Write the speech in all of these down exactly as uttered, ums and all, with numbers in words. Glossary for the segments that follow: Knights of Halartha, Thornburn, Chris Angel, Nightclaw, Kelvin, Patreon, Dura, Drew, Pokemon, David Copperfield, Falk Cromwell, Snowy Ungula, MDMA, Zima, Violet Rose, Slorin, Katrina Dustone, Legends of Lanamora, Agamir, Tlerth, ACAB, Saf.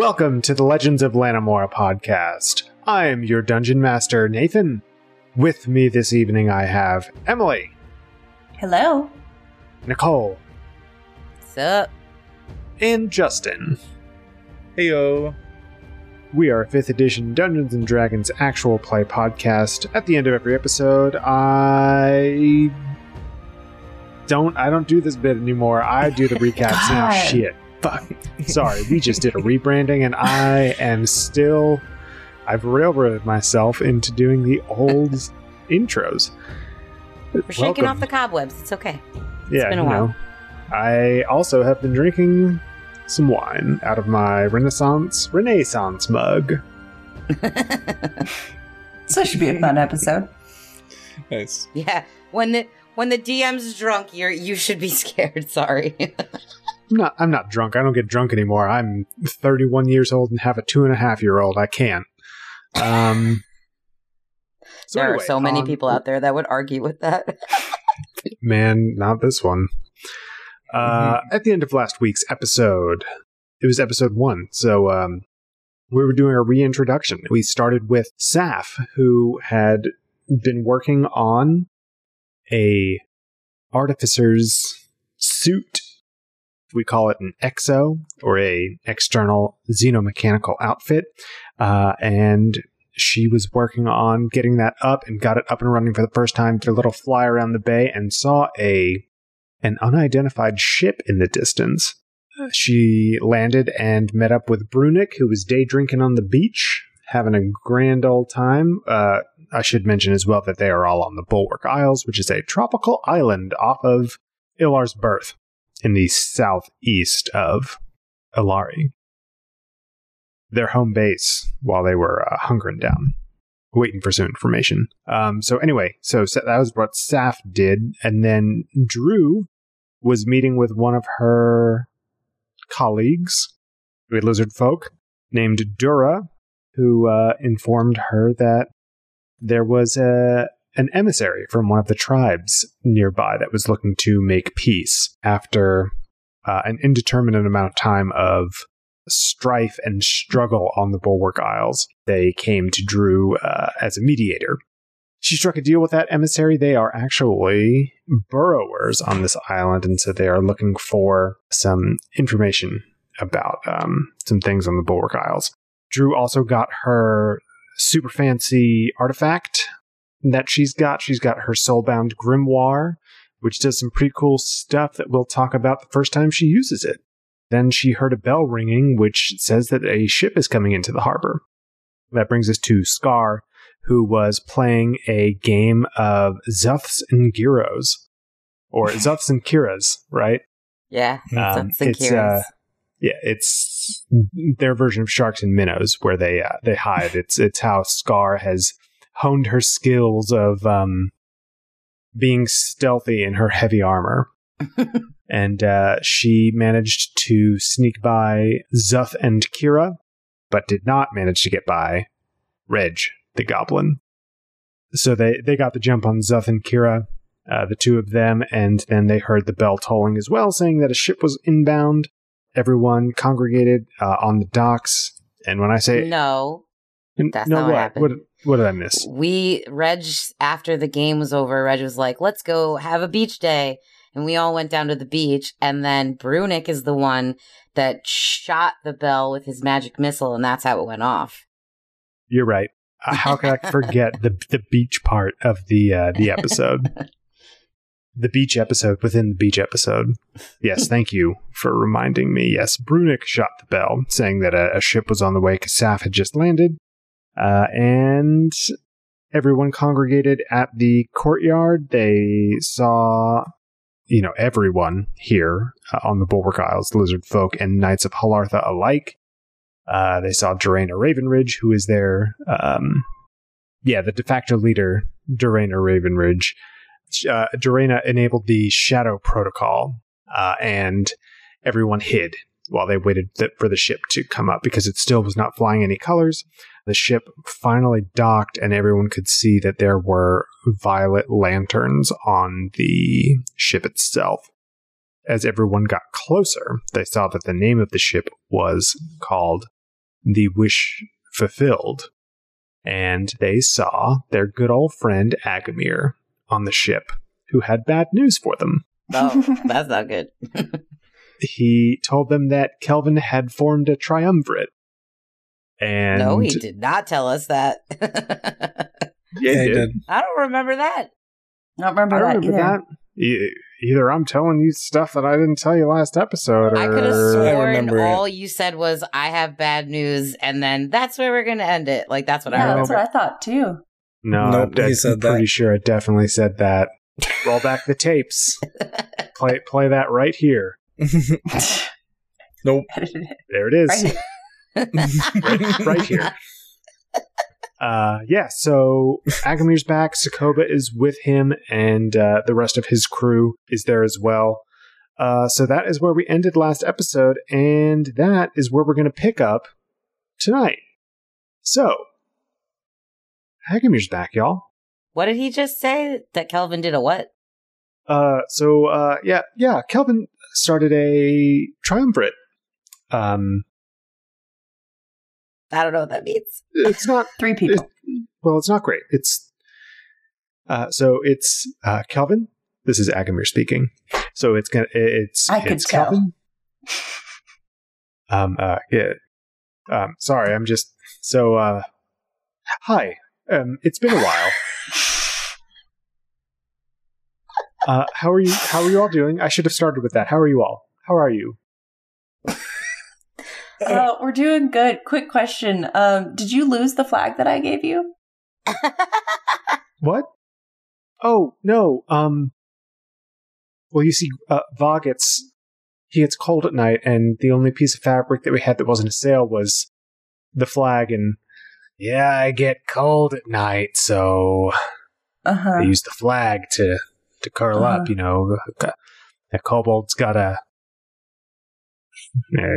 Welcome to the Legends of Lanamora podcast. I'm your Dungeon Master, Nathan. With me this evening I have Emily. Hello. Nicole. What's up? And Justin. Heyo. We are a fifth edition Dungeons and Dragons actual play podcast. At the end of every episode, I don't I don't do this bit anymore. I do the recaps now. Shit. Fuck. Sorry, we just did a rebranding and I am still I've railroaded myself into doing the old intros. We're Welcome. Shaking off the cobwebs. It's okay. It's yeah, been a while. Know, I also have been drinking some wine out of my Renaissance Renaissance mug. So it should be a fun episode. Nice. Yeah, when the when the D M's drunk, you you should be scared. Sorry. I'm not. I'm not drunk. I don't get drunk anymore. I'm thirty-one years old and have a two and a half year old. I can't. Um, so there anyway, are so many um, people out there that would argue with that. Man, not this one. Uh, mm-hmm. At the end of last week's episode, it was episode one, so um, we were doing a reintroduction. We started with Saf, who had been working on a artificer's suit. We call it an exo, or a external xenomechanical outfit, uh, and she was working on getting that up and got it up and running for the first time through a little fly around the bay and saw a... an unidentified ship in the distance. She landed and met up with Brunick, who was day drinking on the beach, having a grand old time. Uh, I should mention as well that they are all on the Bulwark Isles, which is a tropical island off of Ilar's Berth in the southeast of Ilari. Their home base while they were uh, hungering down. Waiting for some information. Um, so anyway, so that was what Saf did. And then Drew was meeting with one of her colleagues, a lizard folk, named Dura, who uh, informed her that there was a, an emissary from one of the tribes nearby that was looking to make peace after uh, an indeterminate amount of time of strife and struggle on the Bulwark Isles. They came to Drew uh, as a mediator. She struck a deal with that emissary. They are actually burrowers on this island, and so they are looking for some information about um, some things on the Bulwark Isles. Drew also got her super fancy artifact that she's got. She's got her soulbound grimoire, which does some pretty cool stuff that we'll talk about the first time she uses it. Then she heard a bell ringing, which says that a ship is coming into the harbor. That brings us to Scar, who was playing a game of Zuths and Giros, or Zuths and Kiras, right? Yeah, um, Zuths and it's, Kiras. Uh, yeah, it's their version of Sharks and Minnows, where they uh, they hide. It's it's how Scar has honed her skills of um, being stealthy in her heavy armor. And uh, she managed to sneak by Zuth and Kira, but did not manage to get by Reg, the goblin. So they, they got the jump on Zuth and Kira, uh, the two of them, and then they heard the bell tolling as well, saying that a ship was inbound. Everyone congregated uh, on the docks, and when I say... No, n- that's no, not what happened. What, what did I miss? We, Reg, after the game was over, Reg was like, let's go have a beach day. And we all went down to the beach, and then Brunick is the one that shot the bell with his magic missile, and that's how it went off. You're right. Uh, how could I forget the the beach part of the uh, the episode? The beach episode within the beach episode. Yes, thank you for reminding me. Yes, Brunick shot the bell, saying that a, a ship was on the way because Saf had just landed, uh, and everyone congregated at the courtyard. They saw... you know, everyone here uh, on the Bulwark Isles, lizard folk and Knights of Halartha alike. Uh, they saw Doraina Ravenridge, who is their, um, yeah, the de facto leader, Doraina Ravenridge. Uh, Doraina enabled the Shadow Protocol, uh, and everyone hid while they waited th- for the ship to come up because it still was not flying any colors. The ship finally docked, and everyone could see that there were violet lanterns on the ship itself. As everyone got closer, they saw that the name of the ship was called the Wish Fulfilled, and they saw their good old friend Agamir on the ship, who had bad news for them. Oh, that's not good. He told them that Kelvin had formed a triumvirate. And no, he did not tell us that. Yeah, he did. I don't remember that. I don't remember, I that, remember either. that. E- either I'm telling you stuff that I didn't tell you last episode, or I could have sworn all it. you said was, I have bad news, and then that's where we're going to end it. Like, that's what yeah, I remember. That's what I thought, too. No, nope, I'm, he said I'm that. pretty sure I definitely said that. Roll back the tapes. Play, play that right here. Nope. There it is. right, right here. Uh, yeah, so Agamir's back, Sokoba is with him, and uh, the rest of his crew is there as well. Uh, so that is where we ended last episode, and that is where we're going to pick up tonight. So, Agamir's back, y'all. What did he just say? That Kelvin did a what? Uh, so, uh, yeah, yeah, Kelvin started a triumvirate. Um... I don't know what that means. It's not three people. It, well, it's not great. It's uh, so it's uh, Kelvin. This is Agamir speaking. So it's gonna. It's I it's could Kelvin. Tell. Um. Uh. Yeah. Um. Sorry. I'm just. So. Uh, hi. Um. It's been a while. uh. How are you? How are you all doing? I should have started with that. How are you all? How are you? Uh, we're doing good. Quick question. Um, did you lose the flag that I gave you? What? Oh, no. Um, well, you see, uh, Va gets, he gets cold at night, and the only piece of fabric that we had that wasn't a sail was the flag, and yeah, I get cold at night, so uh-huh. they use the flag to, to curl uh-huh. up, you know. The kobold's gotta... You know,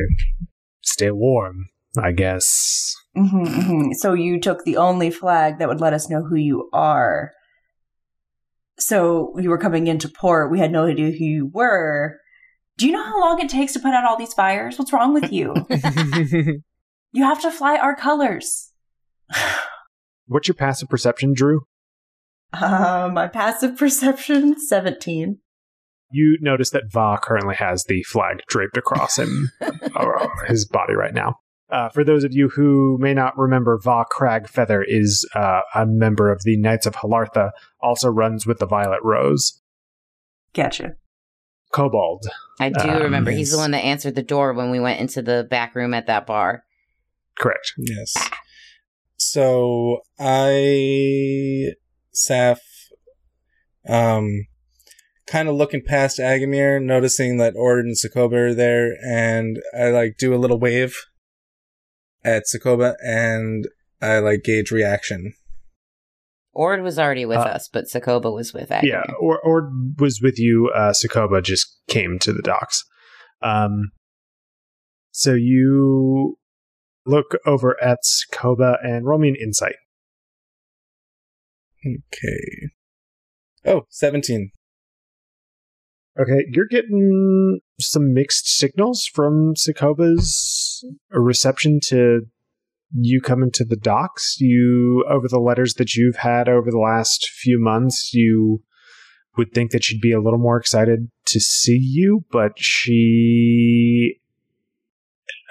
stay warm, I guess. Mm-hmm, mm-hmm. So you took the only flag that would let us know who you are. So you were coming into port. We had no idea who you were. Do you know how long it takes to put out all these fires? What's wrong with you? You have to fly our colors. What's your passive perception, Drew? Uh, my passive perception, seventeen. You notice that Va currently has the flag draped across him, uh, his body right now. Uh, for those of you who may not remember, Va Cragfeather is uh, a member of the Knights of Halartha, also runs with the Violet Rose. Gotcha. Kobold. I do um, remember. He's the one that answered the door when we went into the back room at that bar. Correct. Yes. Ah. So, I... Saf... Um... kind of looking past Agamir, noticing that Ord and Sokoba are there, and I, like, do a little wave at Sokoba, and I, like, gauge reaction. Ord was already with uh, us, but Sokoba was with Agamir. Yeah, or- Ord was with you, uh, Sokoba just came to the docks. Um, so you look over at Sokoba and roll me an insight. Okay. Oh, seventeen. Okay, you're getting some mixed signals from Sokoba's reception to you coming to the docks. You, over the letters that you've had over the last few months, you would think that she'd be a little more excited to see you, but she...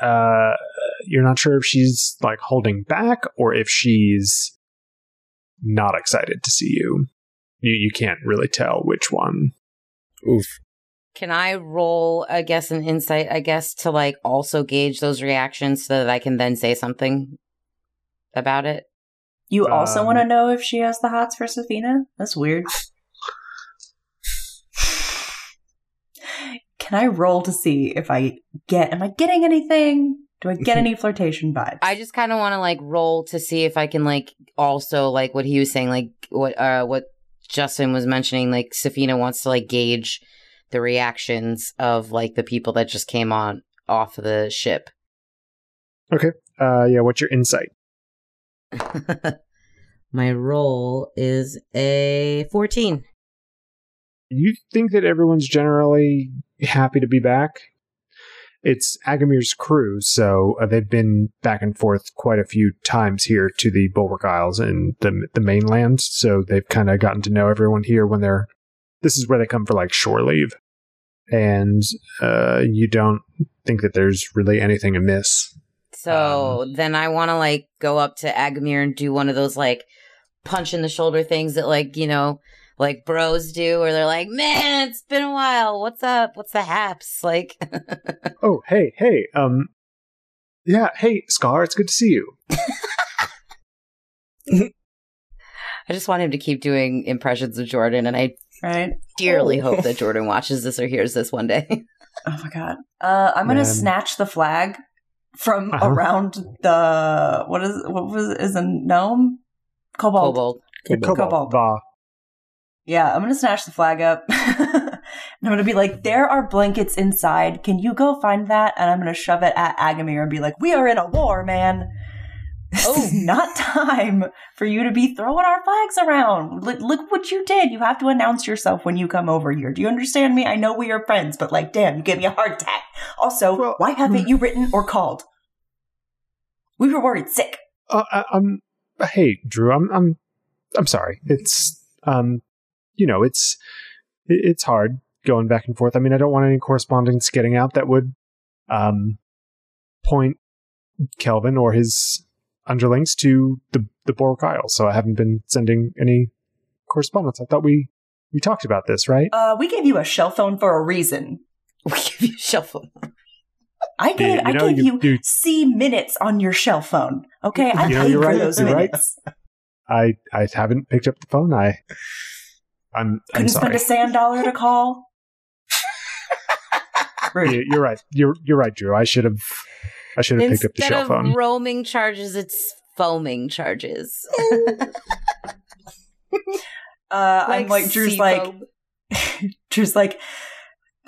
Uh, you're not sure if she's, like, holding back or if she's not excited to see you. You, you can't really tell which one. Oof. Can I roll, I guess, an insight, I guess, to, like, also gauge those reactions so that I can then say something about it? You um, also want to know if she has the hots for Safina? That's weird. Can I roll to see if I get, am I getting anything? Do I get any flirtation vibes? I just kind of want to, like, roll to see if I can, like, also, like, what he was saying, like, what, uh, what, Justin was mentioning, like, Safina wants to, like, gauge the reactions of, like, the people that just came on off the ship. Okay. Uh, yeah, what's your insight? My roll is a fourteen. You think that everyone's generally happy to be back? it's Agamir's crew, so uh, they've been back and forth quite a few times here to the Bulwark Isles and the the mainland, so they've kind of gotten to know everyone here when they're... This is where they come for, like, shore leave. And uh, you don't think that there's really anything amiss. So um, then I want to, like, go up to Agamir and do one of those, like, punch-in-the-shoulder things that, like, you know... like bros do, where they're like, man, it's been a while. What's up? What's the haps? Like, oh, hey, hey, um, yeah, hey, Scar, it's good to see you. I just want him to keep doing impressions of Jordan, and I right? dearly oh. hope that Jordan watches this or hears this one day. Oh my god, uh, I'm man. gonna snatch the flag from uh-huh. around the what is what was is a gnome kobold kobold kobold. kobold. kobold. Yeah, I'm going to snatch the flag up, and I'm going to be like, there are blankets inside. Can you go find that? And I'm going to shove it at Agamir and be like, we are in a war, man. This oh. is not time for you to be throwing our flags around. L- look what you did. You have to announce yourself when you come over here. Do you understand me? I know we are friends, but like, damn, you gave me a heart attack. Also, well, why haven't you written or called? We were worried sick. Uh, I, I'm, hey, Drew, I'm, I'm, I'm sorry. It's, um. You know, it's it's hard going back and forth. I mean, I don't want any correspondence getting out that would um, point Kelvin or his underlings to the the Bulwark Isles. So I haven't been sending any correspondence. I thought we, we talked about this, right? Uh, we gave you a shell phone for a reason. We gave you a shell phone. I gave you know, I gave you, you, you C minutes on your shell phone. Okay, I paid you know, for right, those minutes. Right. I I haven't picked up the phone. I. I'm, I'm Couldn't sorry. spend a sand dollar to call. Rude. You're right. You're you're right, Drew. I should have. I should have Instead picked up the shell phone. Instead of roaming charges, it's foaming charges. uh, like I'm like Drew's like Drew's like.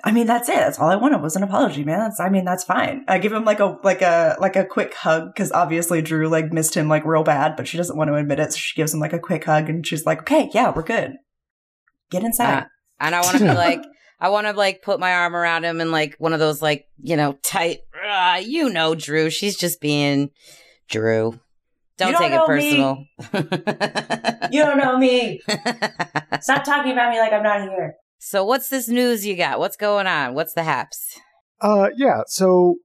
I mean, that's it. That's all I wanted was an apology, man. That's, I mean, that's fine. I give him like a like a like a quick hug because obviously Drew like missed him like real bad, but she doesn't want to admit it, so she gives him like a quick hug and she's like, "Okay, yeah, we're good." Get inside. Uh, and I want to be like, I want to like put my arm around him and like one of those like, you know, tight, uh, you know, Drew, she's just being Drew. Don't, don't take it personal. You don't know me. Stop talking about me like I'm not here. So what's this news you got? What's going on? What's the haps? Uh, yeah. So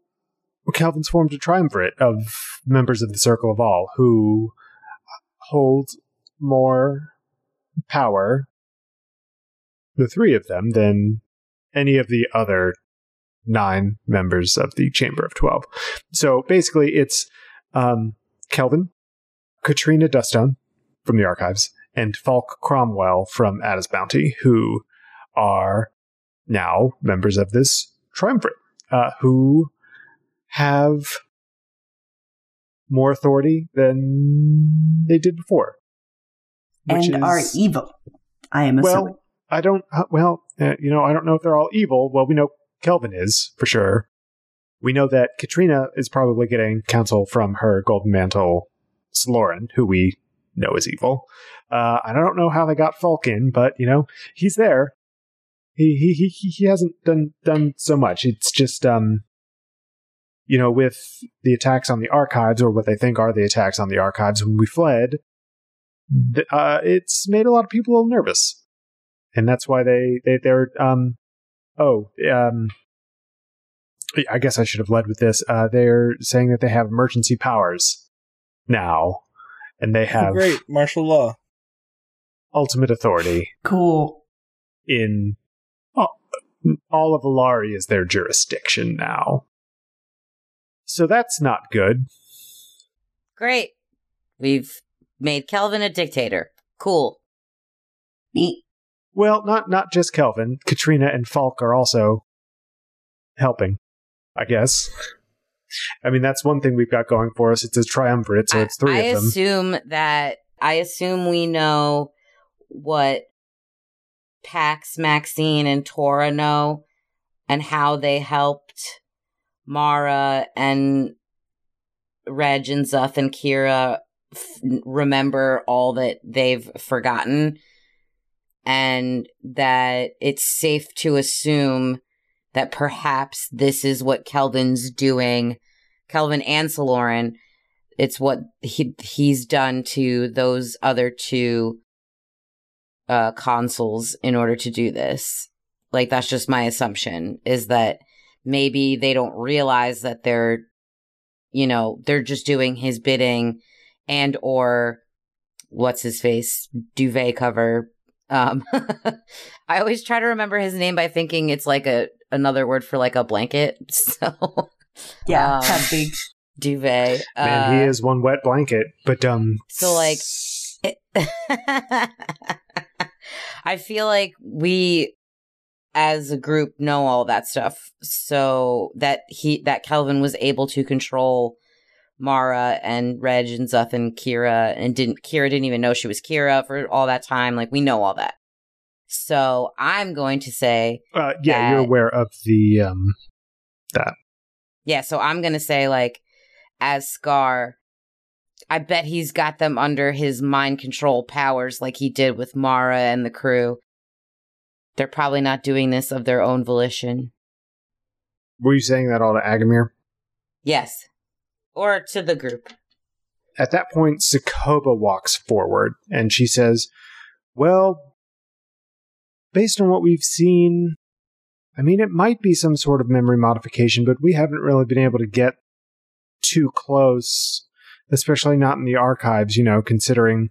Kelvin's formed a triumvirate of members of the Circle of All who hold more power, the three of them, than any of the other nine members of the Chamber of Twelve. So basically it's um, Kelvin, Katrina Dustone from the Archives, and Falk Cromwell from Addis Bounty, who are now members of this triumvirate, uh, who have more authority than they did before. Which and is, are evil, I am assuming. Well, I don't, uh, well, uh, you know, I don't know if they're all evil. Well, we know Kelvin is, for sure. We know that Katrina is probably getting counsel from her Golden Mantle, Slorin, who we know is evil. Uh, I don't know how they got Falk in, but, you know, he's there. He he he he hasn't done, done so much. It's just, um, you know, with the attacks on the Archives, or what they think are the attacks on the Archives when we fled, th- uh, it's made a lot of people a little nervous. And that's why they, they, they're, um, oh, um, I guess I should have led with this. Uh, they're saying that they have emergency powers now, and they have great martial law, ultimate authority. Cool. In all, all of Ilari is their jurisdiction now. So that's not good. Great. We've made Kelvin a dictator. Cool. Neat. Well, not not just Kelvin. Katrina and Falk are also helping, I guess. I mean, that's one thing we've got going for us. It's a triumvirate, so it's three I, I of them. I assume that I assume we know what Pax, Maxine, and Tora know, and how they helped Mara and Reg and Zuth and Kira f- remember all that they've forgotten. And that it's safe to assume that perhaps this is what Kelvin's doing, Kelvin and Slorin. It's what he he's done to those other two uh, consuls in order to do this. Like, that's just my assumption, is that maybe they don't realize that they're, you know, they're just doing his bidding, and or what's his face, duvet cover. Um, I always try to remember his name by thinking it's like a another word for like a blanket. So yeah, um, that big duvet. Man, uh, he is one wet blanket. But um, so like, it I feel like we as a group know all that stuff. So that he that Kelvin was able to control Mara and Reg and Zuth and Kira, and didn't Kira didn't even know she was Kira for all that time. Like, we know all that. So I'm going to say, uh, yeah, that, you're aware of the um that. Yeah, so I'm gonna say, like, as Scar, I bet he's got them under his mind control powers, like he did with Mara and the crew. They're probably not doing this of their own volition. Were you saying that all to Agamir? Yes. Or to the group. At that point, Sokoba walks forward, and she says, well, based on what we've seen, I mean, it might be some sort of memory modification, but we haven't really been able to get too close, especially not in the archives, you know, considering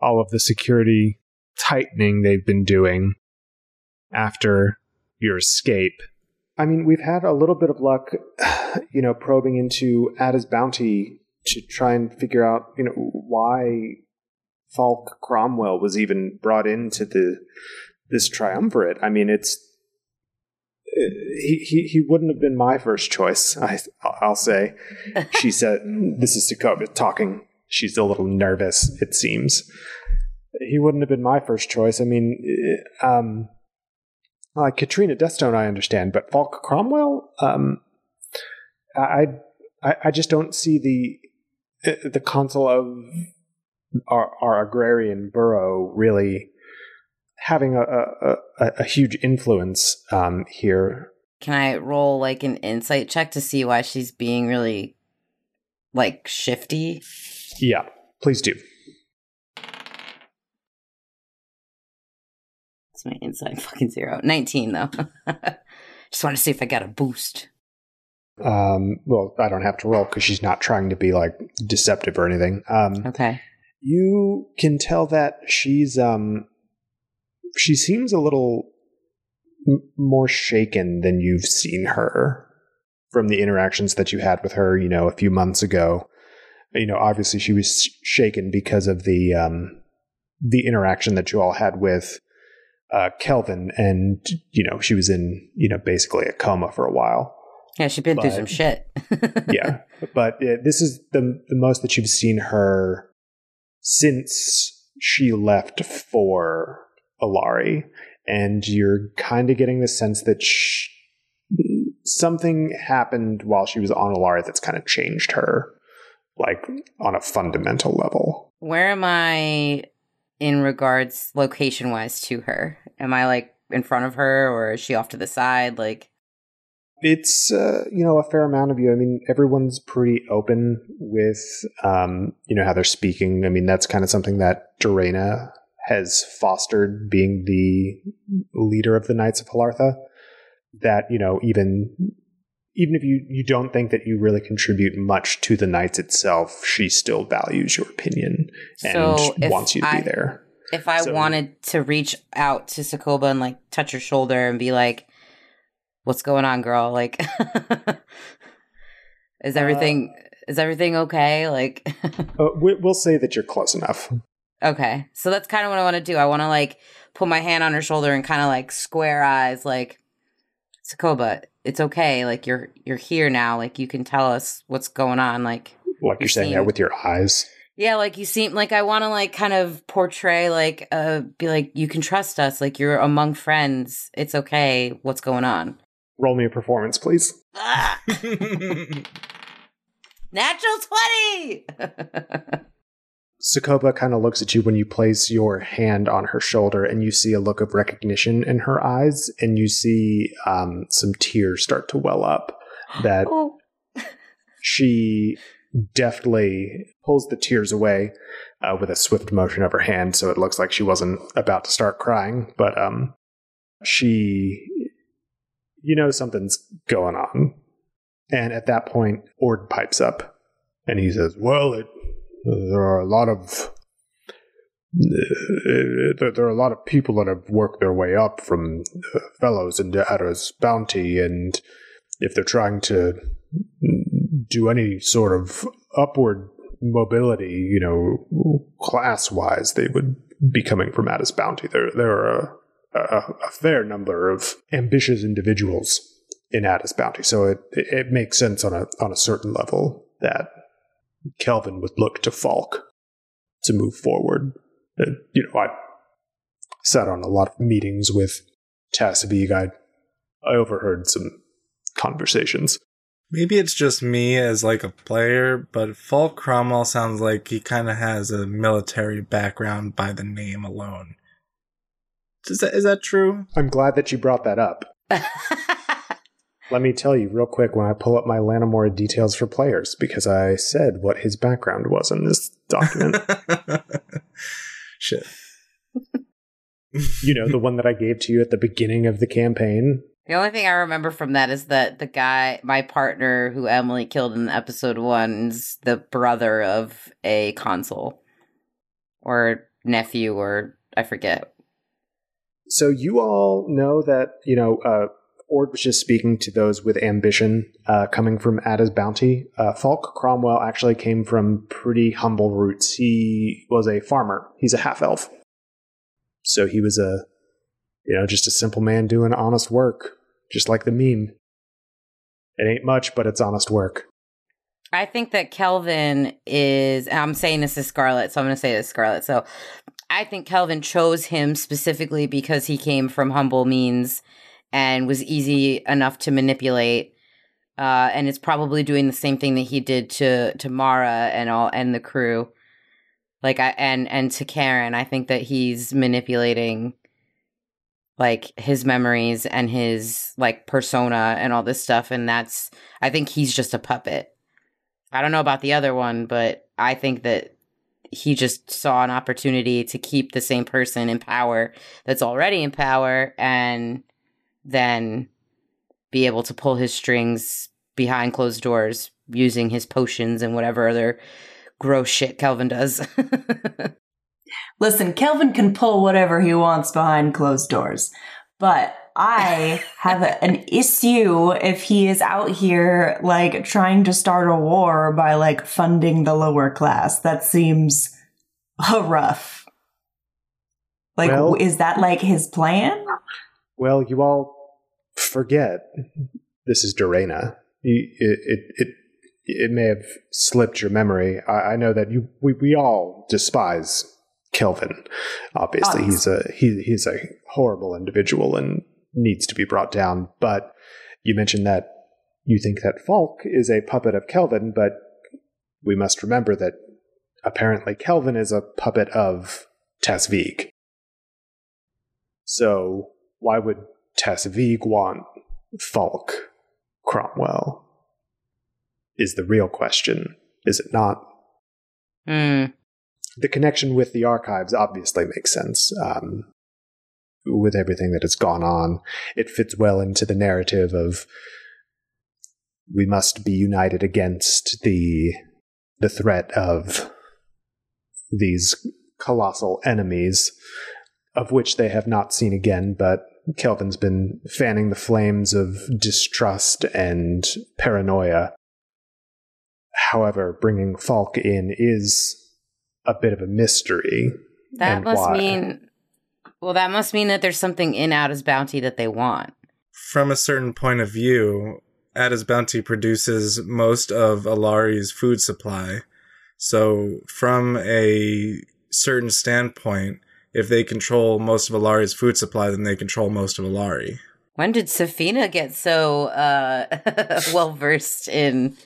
all of the security tightening they've been doing after your escape. I mean, we've had a little bit of luck, you know, probing into Addis Bounty to try and figure out, you know, why Falk Cromwell was even brought into the this triumvirate. I mean, it's he he, he wouldn't have been my first choice. I I'll say, she said. This is Sokoba talking. She's a little nervous, it seems. He wouldn't have been my first choice. I mean, um. Uh, Katrina Dustone, I understand, but Falk Cromwell, um, I, I, I just don't see the the consul of our, our agrarian borough really having a a, a, a huge influence um, here. Can I roll like an insight check to see why she's being really like shifty? Yeah, please do. My inside fucking zero. nineteen, though. Just want to see if I got a boost. Um, well, I don't have to roll because she's not trying to be, like, deceptive or anything. Um, okay. You can tell that she's, um, she seems a little m- more shaken than you've seen her from the interactions that you had with her, you know, a few months ago. You know, obviously she was shaken because of the, um, the interaction that you all had with Uh, Kelvin, and, you know, she was in, you know, basically a coma for a while. Yeah, she's been but, through some shit. Yeah, but uh, this is the the most that you've seen her since she left for Ilari, and you're kind of getting the sense that she, something happened while she was on Ilari that's kind of changed her, like, on a fundamental level. Where am I in regards location-wise to her? Am I, like, in front of her, or is she off to the side? Like, it's, uh, you know, a fair amount of you. I mean, everyone's pretty open with, um, you know, how they're speaking. I mean, that's kind of something that Doraina has fostered, being the leader of the Knights of Halartha, that, you know, even even if you, you don't think that you really contribute much to the Knights itself, she still values your opinion and so wants you to I, be there. If I so, wanted to reach out to Sokoba and, like, touch her shoulder and be like, what's going on, girl? Like, is everything, uh, is everything okay? Like, uh, we, we'll say that you're close enough. Okay. So that's kind of what I want to do. I want to, like, put my hand on her shoulder and kind of, like, square eyes, like, Sokoba, it's okay. Like, you're you're here now. Like, you can tell us what's going on. Like, like you're saying that with your eyes. Yeah, like, you seem like I want to, like, kind of portray, like, uh, be like, you can trust us. Like, you're among friends. It's okay. What's going on? Roll me a performance, please. Ah! Natural twenty. Sokoba kind of looks at you when you place your hand on her shoulder, and you see a look of recognition in her eyes, and you see um, some tears start to well up. That oh. She deftly pulls the tears away uh, with a swift motion of her hand, so it looks like she wasn't about to start crying, but um, she, you know, something's going on. And at that point, Ord pipes up, and he says, well, it, there are a lot of it, it, there are a lot of people that have worked their way up from uh, fellows into Addis Bounty, and if they're trying to do any sort of upward mobility, you know, class-wise, they would be coming from Addis Bounty. There, there are a, a, a fair number of ambitious individuals in Addis Bounty, so it, it makes sense on a on a certain level that Kelvin would look to Falk to move forward. And, you know, I sat on a lot of meetings with Tasveer. I I overheard some conversations. Maybe it's just me as like a player, but Falk Cromwell sounds like he kind of has a military background by the name alone. Is that, is that true? I'm glad that you brought that up. Let me tell you real quick when I pull up my Lanamora details for players, because I said what his background was in this document. Shit. You know, the one that I gave to you at the beginning of the campaign. The only thing I remember from that is that the guy, my partner, who Emily killed in episode one, is the brother of a consul. Or nephew, or I forget. So you all know that, you know, uh, Ord was just speaking to those with ambition uh, coming from Addis Bounty. Uh, Falk Cromwell actually came from pretty humble roots. He was a farmer. He's a half-elf. So he was a... You know, just a simple man doing honest work, just like the meme. It ain't much, but it's honest work. I think that Kelvin is, and I'm saying this is Scarlet, so I'm going to say this is Scarlet. So I think Kelvin chose him specifically because he came from humble means and was easy enough to manipulate. Uh, and it's probably doing the same thing that he did to, to Mara and all and the crew, like I and and to Karen. I think that he's manipulating, like, his memories and his, like, persona and all this stuff, and that's, I think he's just a puppet. I don't know about the other one, but I think that he just saw an opportunity to keep the same person in power that's already in power and then be able to pull his strings behind closed doors using his potions and whatever other gross shit Kelvin does. Listen, Kelvin can pull whatever he wants behind closed doors, but I have a, an issue if he is out here, like, trying to start a war by, like, funding the lower class. That seems rough. Like, well, is that, like, his plan? Well, you all forget. This is Doraina. It, it, it, it may have slipped your memory. I, I know that you we, we all despise Kelvin, obviously. Oh, he's a he, he's a horrible individual and needs to be brought down. But you mentioned that you think that Falk is a puppet of Kelvin, but we must remember that apparently Kelvin is a puppet of Tasveer. So why would Tasveer want Falk Cromwell? Is the real question, is it not? Hmm. The connection with the archives obviously makes sense. Um, with everything that has gone on, it fits well into the narrative of we must be united against the the threat of these colossal enemies, of which they have not seen again, but Kelvin's been fanning the flames of distrust and paranoia. However, bringing Falk in is a bit of a mystery. That must why. mean, well, that must mean that there's something in Addis Bounty that they want. From a certain point of view, Addis Bounty produces most of Ilari's food supply. So from a certain standpoint, if they control most of Ilari's food supply, then they control most of Ilari. When did Safina get so uh, well-versed in...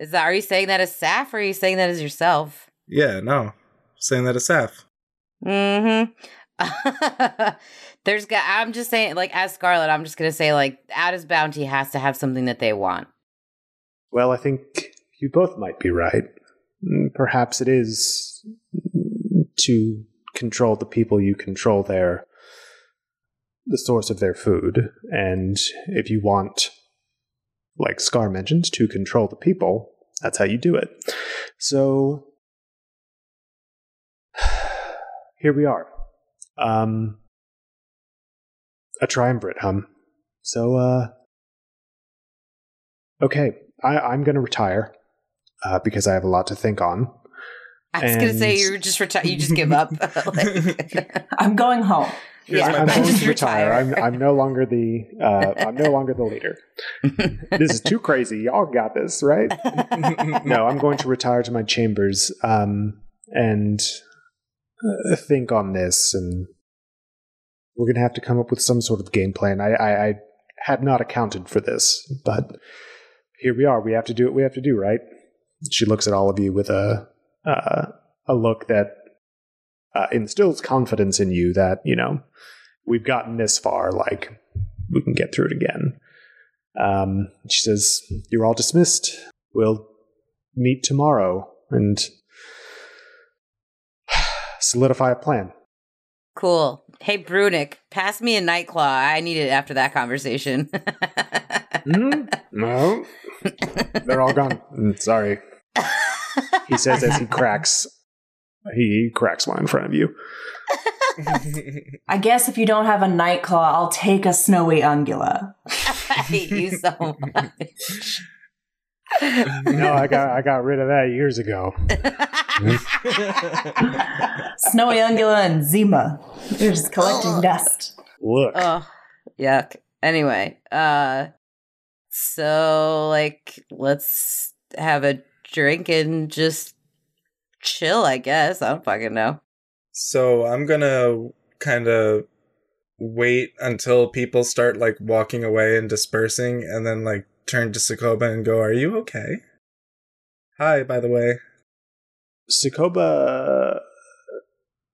Is that, are you saying that as Saf, or are you saying that as yourself? Yeah, no. Saying that as Saf. Mm-hmm. There's, I'm just saying, like, as Scarlet, I'm just going to say, like, Addis Bounty has to have something that they want. Well, I think you both might be right. Perhaps it is to control the people you control their, the source of their food. And if you want, like Scar mentions, to control the people, that's how you do it. So here we are. Um, a triumvirate, hum. So, uh, okay, I, I'm going to retire uh, because I have a lot to think on. I was and... going to say you just retire. You just give up. Like, I'm going home. Yeah, I'm going just to retire. retire. I'm, I'm no longer the. Uh, I'm no longer the leader. This is too crazy. Y'all got this, right? No, I'm going to retire to my chambers um, and uh, think on this, and we're going to have to come up with some sort of game plan. I, I, I had not accounted for this, but here we are. We have to do what we have to do, right? She looks at all of you with a. Uh, a look that uh, instills confidence in you that, you know, we've gotten this far, like, we can get through it again. Um, she says, you're all dismissed. We'll meet tomorrow and solidify a plan. Cool. Hey, Brunick, pass me a Nightclaw. I need it after that conversation. mm, no. They're all gone. Mm, sorry. He says as he cracks, he cracks one in front of you. I guess if you don't have a Nightclaw, I'll take a Snowy Ungula. I hate you so much. No, I got I got rid of that years ago. Snowy Ungula and Zima. You're just collecting oh. dust. Look. Oh, yuck. Anyway, uh, so like, let's have a drink and just chill, I guess. I don't fucking know. So I'm gonna kind of wait until people start, like, walking away and dispersing, and then, like, turn to Sokoba and go, are you okay? Hi, by the way. Sokoba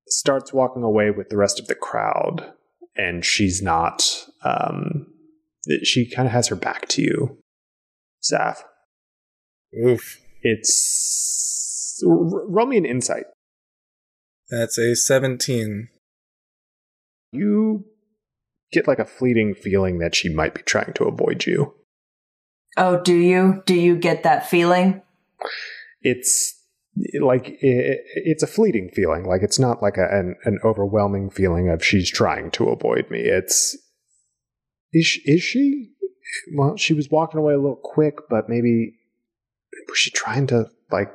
starts walking away with the rest of the crowd, and she's not, um, she kind of has her back to you, Saf. Oof. It's... R- roll me an insight. That's a seventeen. You get, like, a fleeting feeling that she might be trying to avoid you. Oh, do you? Do you get that feeling? It's, like, it, it's a fleeting feeling. Like, it's not, like, a, an, an overwhelming feeling of she's trying to avoid me. It's... Is, is she? Well, she was walking away a little quick, but maybe... Was she trying to, like,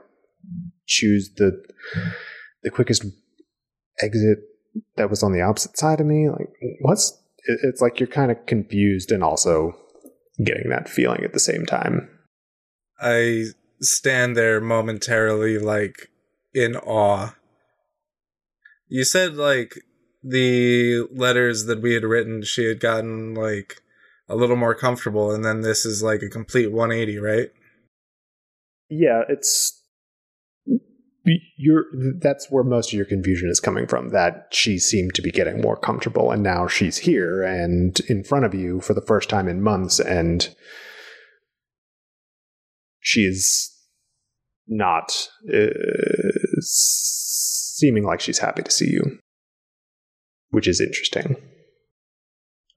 choose the the quickest exit that was on the opposite side of me? Like, what's... It's like you're kind of confused and also getting that feeling at the same time. I stand there momentarily, like, in awe. You said, like, the letters that we had written, she had gotten, like, a little more comfortable, and then this is, like, a complete one eighty, right? Yeah, it's you're. That's where most of your confusion is coming from, that she seemed to be getting more comfortable, and now she's here and in front of you for the first time in months, and she's not uh, seeming like she's happy to see you, which is interesting.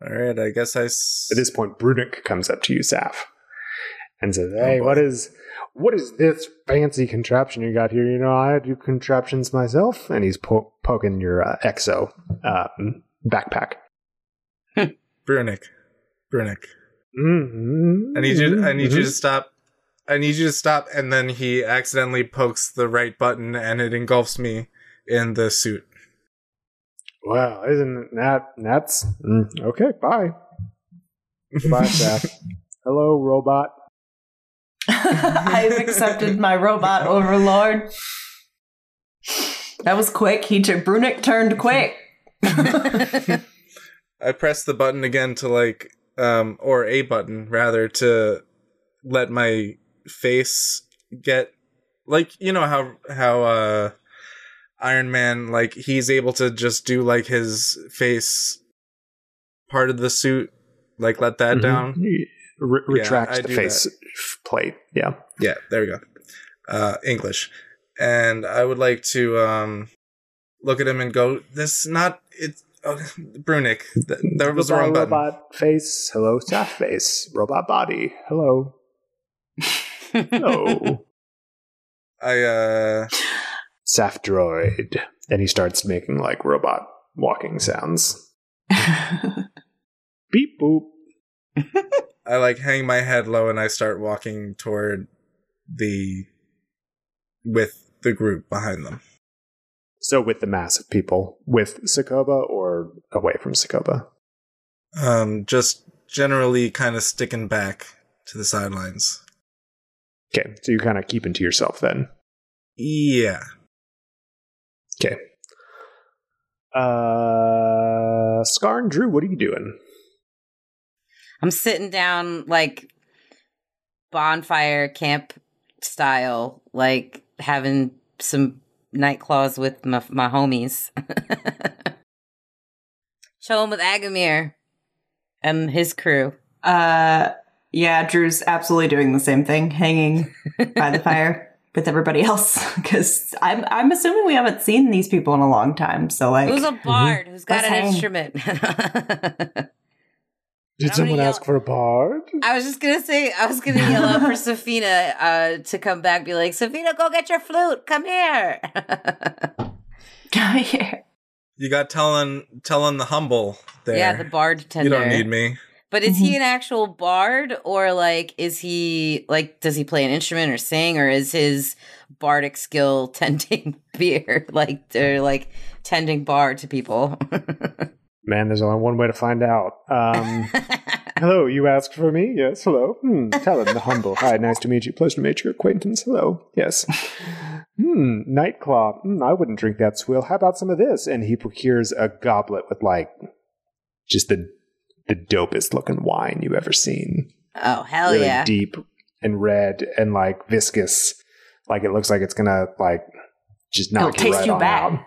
All right, I guess I... S- At this point, Brunick comes up to you, Saf, and says, hey, oh, what is... What is this fancy contraption you got here? You know, I do contraptions myself. And he's po- poking your uh, exo uh, backpack. Brunick. Brunick. Mm-hmm. I need you to, I need mm-hmm. you to stop. I need you to stop. And then he accidentally pokes the right button and it engulfs me in the suit. Wow, isn't that nuts? Mm. Okay, bye. Goodbye, Saf. Hello, robot. I've accepted my robot overlord. That was quick. He took Brunick turned quick. I pressed the button again to, like, um, or a button rather, to let my face get Like, you know how how uh, Iron Man, like, he's able to just do, like, his face part of the suit, like, let that mm-hmm. down. Re- retract yeah, the face that. plate. Yeah. Yeah, there we go. Uh, English. And I would like to um, look at him and go, this not... It's, oh, Brunick, that, that was the wrong button. Robot face. Hello, Saf face. Robot body. Hello. Hello. I, uh... Saf droid. And he starts making, like, robot walking sounds. Beep boop. I, like, hang my head low and I start walking toward the... with the group behind them. So with the mass of people, with Sokoba or away from Sokoba? Um, just generally kind of sticking back to the sidelines. Okay, so you're kind of keeping to yourself then? Yeah. Okay. Uh, Scar and Drew, what are you doing? I'm sitting down, like, bonfire camp style, like, having some night claws with my my homies. Chilling with Agamir and his crew. Uh, yeah, Drew's absolutely doing the same thing, hanging by the fire with everybody else. Because I'm I'm assuming we haven't seen these people in a long time. So, like, who's a bard mm-hmm. who's got an hang. instrument? Did someone yell- ask for a bard? I was just going to say, I was going to yell out for Safina uh, to come back, be like, Safina, go get your flute. Come here. Come here. You got Telen, Telen the humble there. Yeah, the bard tender. You don't need me. But is mm-hmm. he an actual bard, or, like, is he, like, does he play an instrument or sing, or is his bardic skill tending beer, like, they're, like, tending bar to people? Man, there's only one way to find out. Um, hello, you asked for me? Yes, hello. Hmm, Telen the humble. Hi, nice to meet you. Pleasure to make your acquaintance. Hello. Yes. Hmm, Nightclaw. Hmm, I wouldn't drink that swill. How about some of this? And he procures a goblet with, like, just the the dopest looking wine you've ever seen. Oh, hell really yeah. Deep and red and, like, viscous. Like, it looks like it's going to, like, just knock It'll you right you on back. out.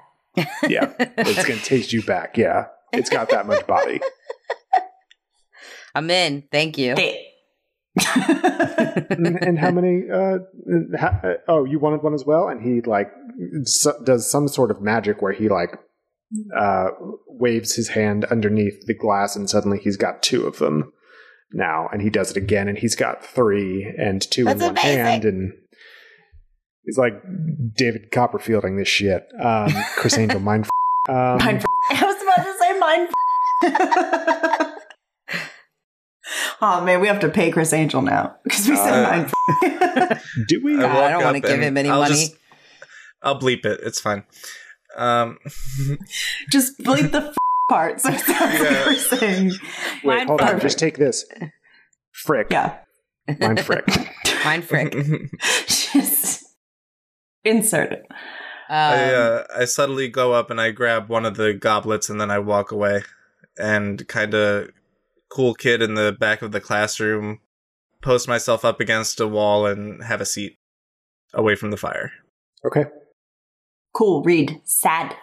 Yeah, it's going to taste you back. Yeah. It's got that much body. I'm in. Thank you. Hey. and, and how many? Uh, how, oh, you wanted one as well? And he, like, so, does some sort of magic where he, like, uh, waves his hand underneath the glass, and suddenly he's got two of them now. And he does it again, and he's got three and two That's in one amazing. hand. And he's like David Copperfielding this shit. Um, Chris Angel, mind. Um, mind f- I was about to say mind. Oh man, we have to pay Chris Angel now because we said uh, mind. Do we? God, I don't want to give him any I'll money. Just, I'll bleep it. It's fine. Um, just bleep the f- parts. So yeah. We're saying. Wait, mind hold frick. on. Just take this. Frick. Yeah. Mind frick. Mind frick. Just insert it. Um, I, uh, I subtly go up and I grab one of the goblets and then I walk away, and kind of cool kid in the back of the classroom, post myself up against a wall and have a seat away from the fire. Okay. Cool. Read. Sad.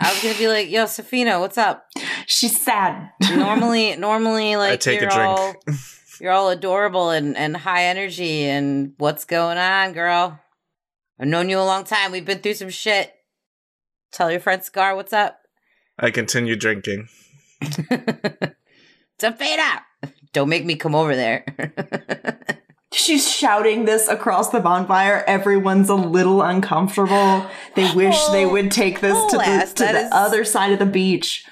I was going to be like, yo, Safina, what's up? She's sad. Normally, normally, like, I take you're a drink. all, you're all adorable and, and high energy and what's going on, girl? I've known you a long time. We've been through some shit. Tell your friend Scar what's up. I continue drinking. Safina! Don't make me come over there. She's shouting this across the bonfire. Everyone's a little uncomfortable. They wish oh, they would take this to the, to the is... other side of the beach.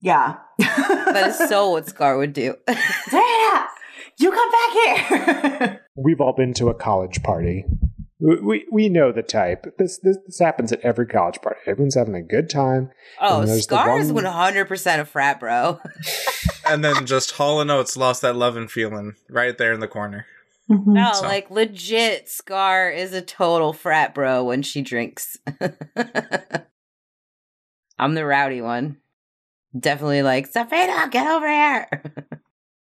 Yeah. That is so what Scar would do. Safina! You come back here! We've all been to a college party. We we know the type. This, this this happens at every college party. Everyone's having a good time. Oh, Scar is one hundred percent a frat bro. And then just Hall and Oates lost that love and feeling right there in the corner. Mm-hmm. No, so. Like legit, Scar is a total frat bro when she drinks. I'm the rowdy one. Definitely like Safina, get over here.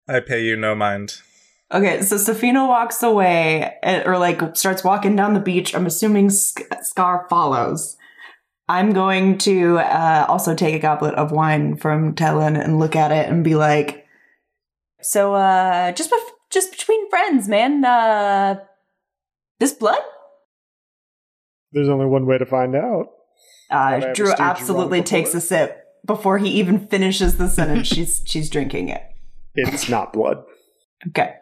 I pay you no mind. Okay, so Safina walks away, or like starts walking down the beach. I'm assuming Scar follows. I'm going to uh, also take a goblet of wine from Telen and look at it and be like, so uh, just bef- just between friends, man, uh, this blood? There's only one way to find out. Uh, Drew absolutely takes a sip before he even finishes the sentence. she's she's drinking it. It's not blood. Okay.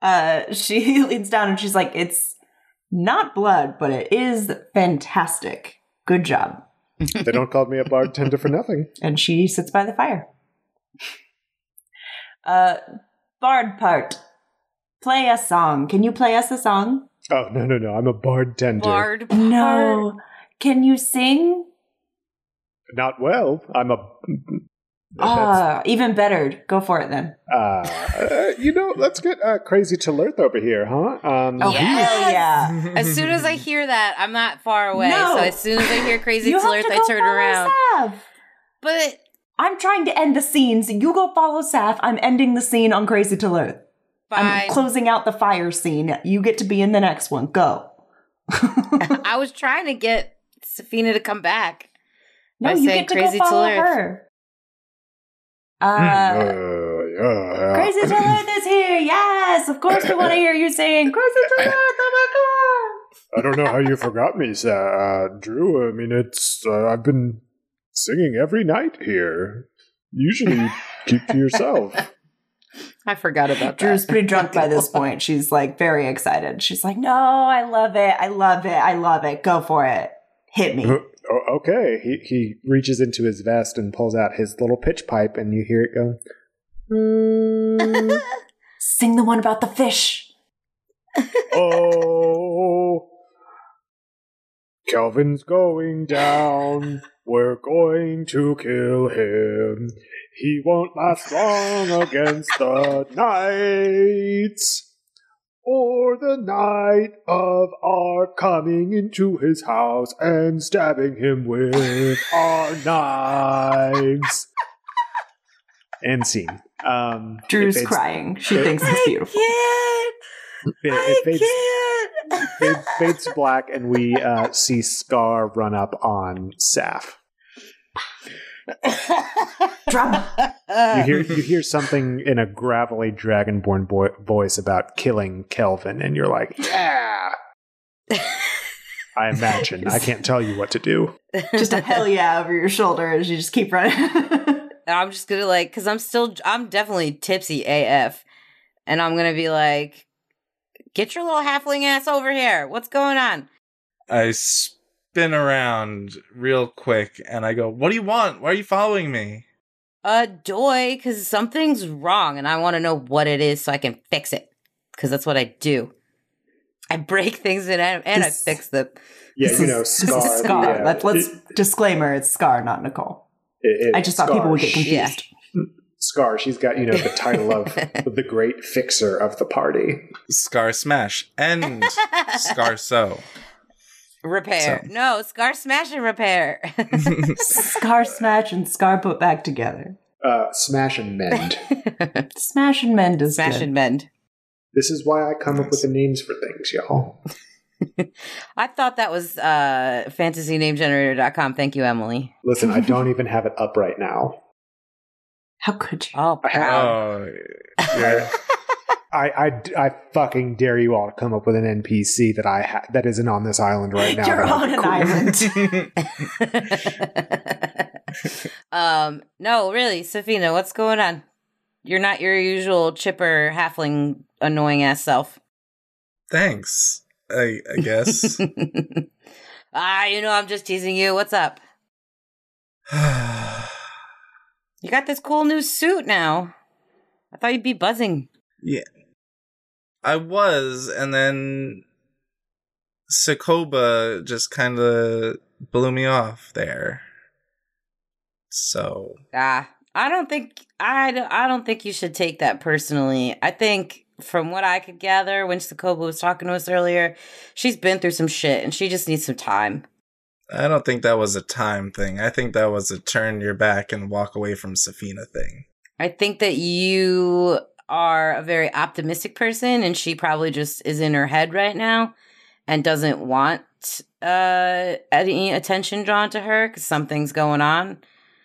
Uh, she leans down and she's like, it's not blood, but it is fantastic. Good job. They don't call me a bartender for nothing. And she sits by the fire. Uh, bard part. Play a song. Can you play us a song? Oh, no, no, no. I'm a bartender. Bard part. No. Can you sing? Not well. I'm a... Ah, uh, even better. Go for it then. Uh, uh, you know, let's get uh, Crazy Tlerth over here, huh? Um, oh, yes! Yeah. As soon as I hear that, I'm not far away. No. So as soon as I hear Crazy Tlerth, I turn around. Saf. But I'm trying to end the scene, so you go follow Saf. I'm ending the scene on Crazy Tlerth. I'm closing out the fire scene. You get to be in the next one. Go. I was trying to get Safina to come back. No, you get to Crazy go follow Tlerth. Her. Uh, uh, uh, Crazy Tlerth is here! Yes! Of course we want to hear you saying Crazy Tlerth! Oh my god! I don't know how you forgot me, uh, Drew. I mean, it's... Uh, I've been singing every night here. Usually you keep to yourself. I forgot about that. Drew's pretty drunk by this point. She's, like, very excited. She's like, no, I love it. I love it. I love it. Go for it. Hit me. Okay, he he reaches into his vest and pulls out his little pitch pipe, and you hear it go. Mm. Sing the one about the fish. Oh, Kelvin's going down. We're going to kill him. He won't last long against the knights. Or the night of our coming into his house and stabbing him with our knives. End scene. Um, Drew's crying. She it, thinks it's beautiful. I can't. It, it I fades, can't. It fades black, and we uh, see Scar run up on Saf. Drama. You hear you hear something in a gravelly dragonborn boy- voice about killing Kelvin, and you're like, yeah. I imagine. I can't tell you what to do. Just a hell yeah over your shoulder as you just keep running. I'm just gonna like, because I'm still, I'm definitely tipsy A F, and I'm gonna be like, get your little halfling ass over here. What's going on? I. Sp- Spin around real quick, and I go, what do you want? Why are you following me? Uh, doy, because something's wrong, and I want to know what it is so I can fix it, because that's what I do. I break things in, and I this, fix them. Yeah, you know, Scar. Scar. Yeah. Let's, let's it, disclaimer, it's Scar, not Nicole. It, it, I just Scar, thought people would get confused. Yeah. Scar, she's got, you know, the title of the great fixer of the party. Scar Smash and Scar So. Repair. So. No, Scar Smash and Repair. Scar Smash and Scar put back together. Uh, smash and Mend. Smash and Mend is Smash good. and Mend. This is why I come nice. up with the names for things, y'all. I thought that was uh, fantasy name generator dot com. Thank you, Emily. Listen, I don't even have it up right now. How could you? Oh, wow. Oh, yeah. I, I, I fucking dare you all to come up with an N P C that I ha- that isn't on this island right now. You're on an cool. island. um, no, really, Safina, what's going on? You're not your usual chipper, halfling, annoying ass self. Thanks, I, I guess. ah, you know, I'm just teasing you. What's up? You got this cool new suit now. I thought you'd be buzzing. Yeah. I was, and then Sokoba just kind of blew me off there. So ah, I don't think I don't, I don't think you should take that personally. I think from what I could gather, when Sokoba was talking to us earlier, she's been through some shit, and she just needs some time. I don't think that was a time thing. I think that was a turn your back and walk away from Safina thing. I think that you are a very optimistic person, and she probably just is in her head right now and doesn't want uh, any attention drawn to her because something's going on.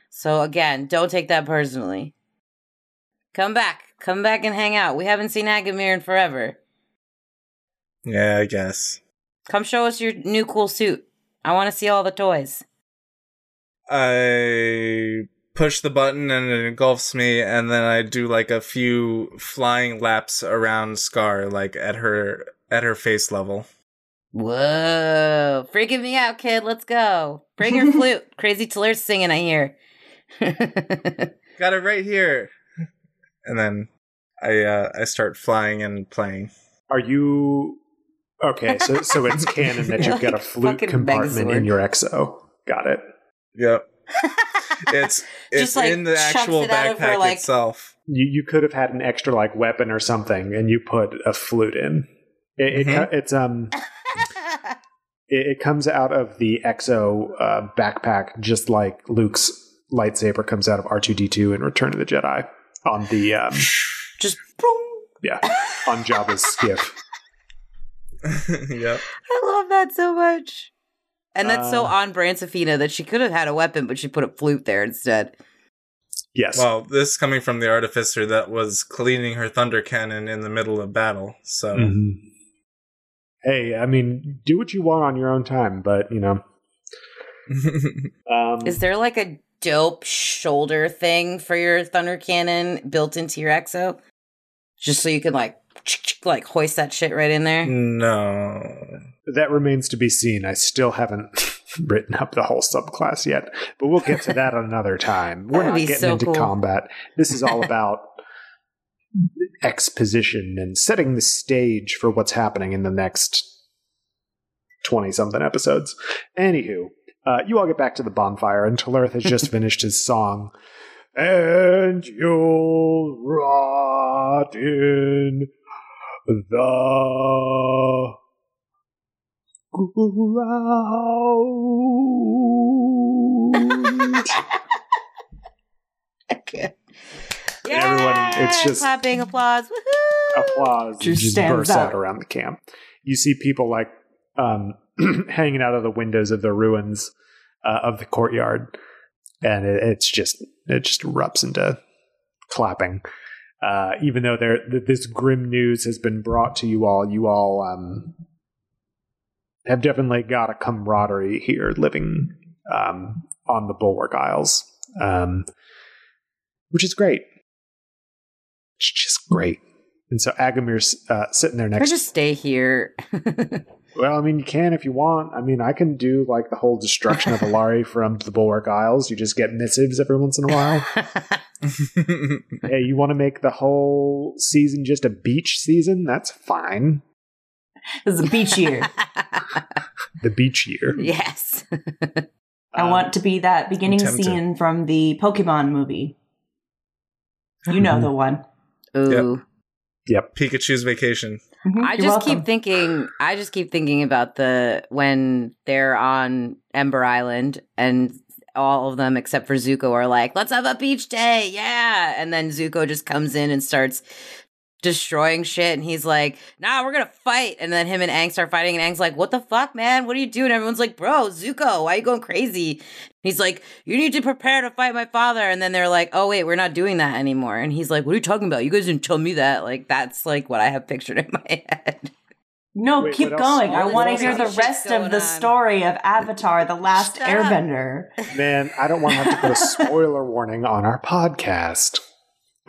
So again, don't take that personally. Come back. Come back and hang out. We haven't seen Agamir in forever. Yeah, I guess. Come show us your new cool suit. I want to see all the toys. I push the button and it engulfs me, and then I do like a few flying laps around Scar, like at her at her face level. Whoa. Freaking me out, kid. Let's go. Bring your flute. Crazy Tlerth singing, I hear. Got it right here. And then I uh, I start flying and playing. Are you... Okay, so so it's canon that you've got a flute compartment in your X O. Got it. Yep. It's it's just, like, in the actual it backpack her, like... itself. You you could have had an extra like weapon or something, and you put a flute in. It, mm-hmm. it it's um it, it comes out of the X O uh, backpack, just like Luke's lightsaber comes out of R two D two in Return of the Jedi on the um, just boom. Yeah, on Jabba's skiff. Yep. I love that so much. And that's uh, so on brand Safina that she could have had a weapon, but she put a flute there instead. Yes. Well, this coming from the artificer that was cleaning her thunder cannon in the middle of battle, so... Mm-hmm. Hey, I mean, do what you want on your own time, but, you know... um, Is there, like, a dope shoulder thing for your thunder cannon built into your X O? Just so you can, like... like hoist that shit right in there? No. That remains to be seen. I still haven't written up the whole subclass yet, but we'll get to that another time. We're not getting so into cool. combat. This is all about exposition and setting the stage for what's happening in the next twenty-something episodes. Anywho, uh, you all get back to the bonfire, and Tlerth has just finished his song. And you'll rot in the ground. Okay. Yay! Everyone, it's just clapping, applause, woohoo! Applause just, just bursts out around the camp. You see people like um, hanging out of the windows of the ruins uh, of the courtyard, and it, it's just it just erupts into clapping. Uh, even though there, th- this grim news has been brought to you all, you all um, have definitely got a camaraderie here living um, on the Bulwark Isles, um, which is great. It's just great. And so Agamir's uh, sitting there next to... Or just stay here. Well, I mean, you can if you want. I mean, I can do, like, the whole destruction of Ilari from the Bulwark Isles. You just get missives every once in a while. Hey, you want to make the whole season just a beach season? That's fine. This is a beach year. The beach year. Yes. um, I want to be that beginning scene from the Pokemon movie. You know mm-hmm. the one. Ooh. Yep. Yep. Pikachu's vacation. Mm-hmm. I You're just welcome. keep thinking I just keep thinking about the when they're on Ember Island and all of them except for Zuko are like, let's have a beach day. Yeah. And then Zuko just comes in and starts destroying shit, and he's like, nah, we're gonna fight. And then him and Aang start fighting, and Aang's like, what the fuck, man? What are you doing? Everyone's like, bro, Zuko, why are you going crazy? He's like, you need to prepare to fight my father. And then they're like, oh wait, we're not doing that anymore. And he's like, what are you talking about? You guys didn't tell me that. Like, that's like what I have pictured in my head. No, wait, keep going. I want to hear the rest of the on. story of Avatar, The Last Shut Airbender. Up. Man, I don't want to have to put a spoiler warning on our podcast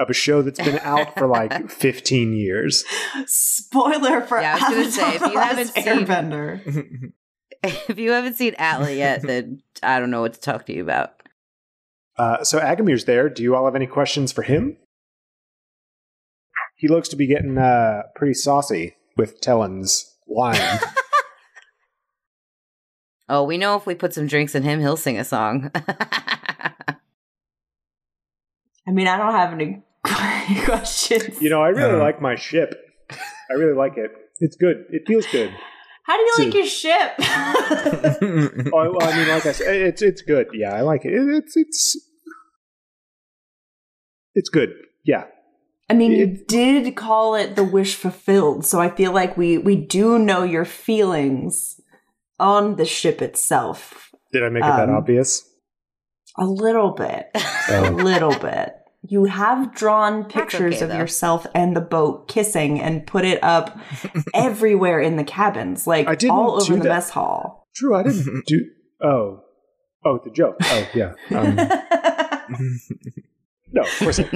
of a show that's been out for like fifteen years. Spoiler for yeah, I was Avatar, say, if you haven't seen, Airbender. If you haven't seen Atla yet, then I don't know what to talk to you about. Uh, so Agamir's there. Do you all have any questions for him? He looks to be getting uh, pretty saucy with Telen's wine. Oh, we know if we put some drinks in him, he'll sing a song. I mean, I don't have any questions. You know, I really um. like my ship. I really like it. It's good. It feels good. How do you so, like your ship? oh, well, I mean, like I said, it's it's good. Yeah, I like it. It's it's it's good. Yeah. I mean, you did call it the Wish Fulfilled, so I feel like we, we do know your feelings on the ship itself. Did I make um, it that obvious? A little bit. Oh. A little bit. You have drawn pictures okay, of though. yourself and the boat kissing and put it up everywhere in the cabins, like all over the that. mess hall. Drew, I didn't do... Oh. Oh, the joke. Oh, yeah. Um... No, of course not.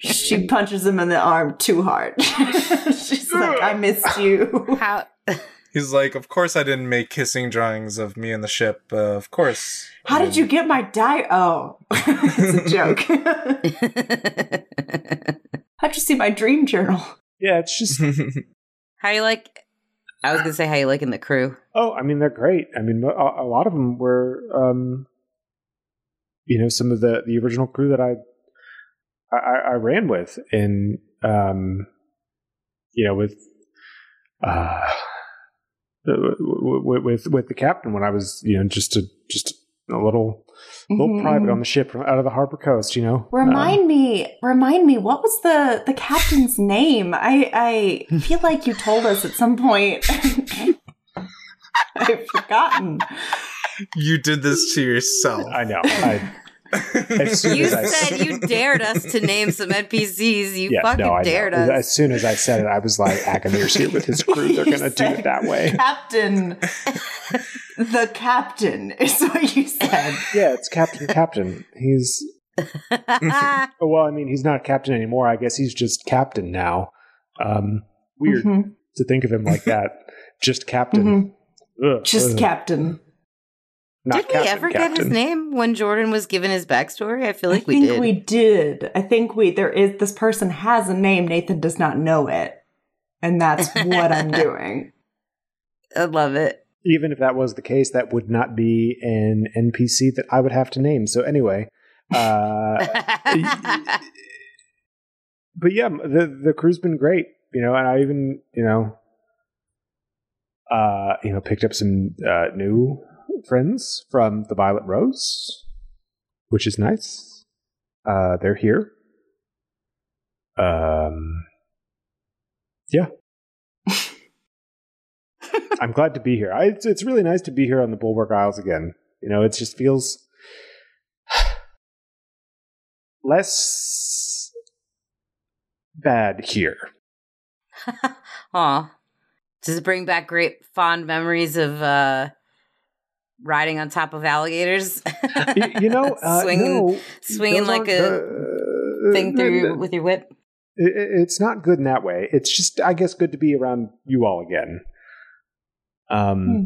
She punches him in the arm too hard. She's like, I missed you. How... He's like, of course I didn't make kissing drawings of me and the ship. Uh, of course. How did you get my diary? Oh, it's a joke. How'd you see my dream journal? Yeah, it's just... How you like... I was going to say how you liking the crew. Oh, I mean, they're great. I mean, a, a lot of them were, um, you know, some of the, the original crew that I, I, I ran with in, um, you know, with... Uh, With with the captain when I was, you know, just a just a little little mm-hmm. private on the ship out of the harbor coast, you know. Remind um, me, remind me, what was the the captain's name? I I feel like you told us at some point. I've forgotten. You did this to yourself. I know. I, as soon you as I said you dared us to name some N P Cs. You yeah, fucking no, dared us. As soon as I said it, I was like, Agamir's here with his crew. They're going to do it that way. Captain. The captain is what you said. Yeah, it's Captain Captain. He's... oh, well, I mean, he's not captain anymore. I guess he's just captain now. Um, weird mm-hmm. to think of him like that. Just captain. Mm-hmm. Ugh, just ugh. captain. Not did Captain, we ever Captain. get his name when Jordan was given his backstory? I feel like I we did. I think we did. I think we, there is, this person has a name. Nathan does not know it. And that's what I'm doing. I love it. Even if that was the case, that would not be an N P C that I would have to name. So anyway. Uh, but yeah, the, the crew's been great. You know, and I even, you know, uh, you know, picked up some uh, new... friends from the Violet Rose, which is nice. Uh, they're here. Um, yeah. I'm glad to be here. I, it's, it's really nice to be here on the Bulwark Isles again. You know, it just feels less bad here. Aw. Does it bring back great fond memories of, uh, riding on top of alligators, you, you know, uh, swinging, no, swinging like a uh, thing through uh, your, with your whip. It, it's not good in that way. It's just, I guess, good to be around you all again. Um, hmm.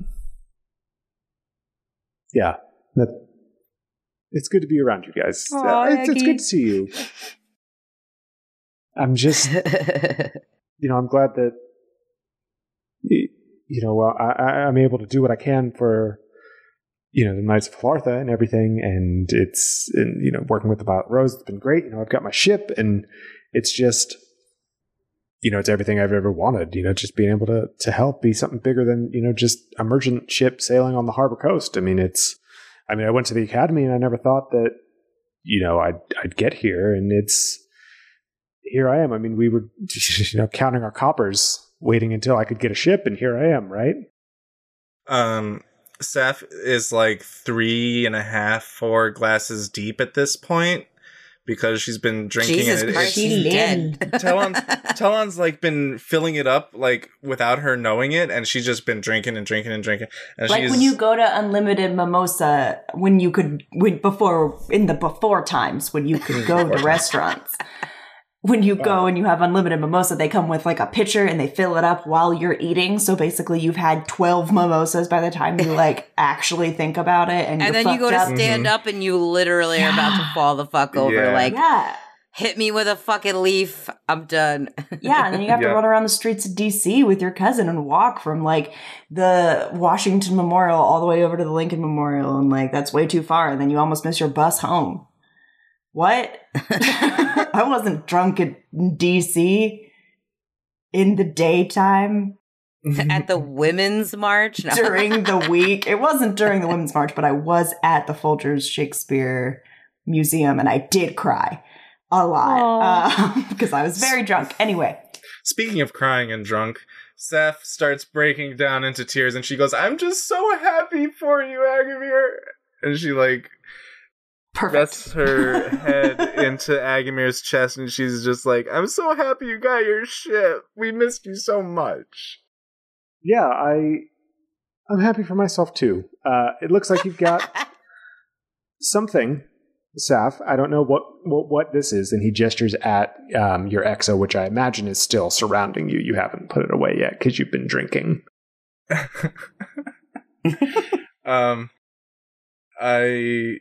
yeah, that, it's good to be around you guys. Aww, uh, it's, it's good to see you. I'm just, you know, I'm glad that, you know, I, I, I'm able to do what I can for. You know, the Knights of Halartha and everything, and it's, and, you know, working with the Violet Rose has been great. You know, I've got my ship, and it's just, you know, it's everything I've ever wanted. You know, just being able to to help be something bigger than, you know, just a merchant ship sailing on the harbor coast. I mean, it's, I mean, I went to the academy, and I never thought that, you know, I'd I'd get here, and it's, here I am. I mean, we were, you know, counting our coppers, waiting until I could get a ship, and here I am, right? Um. Saf is like three and a half, four glasses deep at this point because she's been drinking Jesus and it, Christ, she's dead. Telen's, Telen's like been filling it up like without her knowing it, and she's just been drinking and drinking and drinking. And like she's, when you go to unlimited mimosa, when you could, when before in the before times when you could go to restaurants. When you go and you have unlimited mimosa, they come with like a pitcher and they fill it up while you're eating. So basically you've had twelve mimosas by the time you like actually think about it. And, and then you go up. to stand mm-hmm. up and you literally yeah. are about to fall the fuck over. Yeah. Like, yeah. hit me with a fucking leaf. I'm done. Yeah. And then you have yeah. to run around the streets of D C with your cousin and walk from like the Washington Memorial all the way over to the Lincoln Memorial. And like, that's way too far. And then you almost miss your bus home. What? I wasn't drunk in D C in the daytime. At the Women's March? No. During the week. It wasn't during the Women's March, but I was at the Folgers Shakespeare Museum, and I did cry. a lot because um, I was very drunk. Anyway. Speaking of crying and drunk, Saf starts breaking down into tears and she goes, "I'm just so happy for you, Agamir." And she like rests her head into Agamir's chest and she's just like, "I'm so happy you got your ship. We missed you so much." Yeah, I, I'm happy for myself too. Uh, it looks like you've got something, Saf. I don't know what, what, what this is. And he gestures at um, your Exo, which I imagine is still surrounding you. You haven't put it away yet because you've been drinking. um, I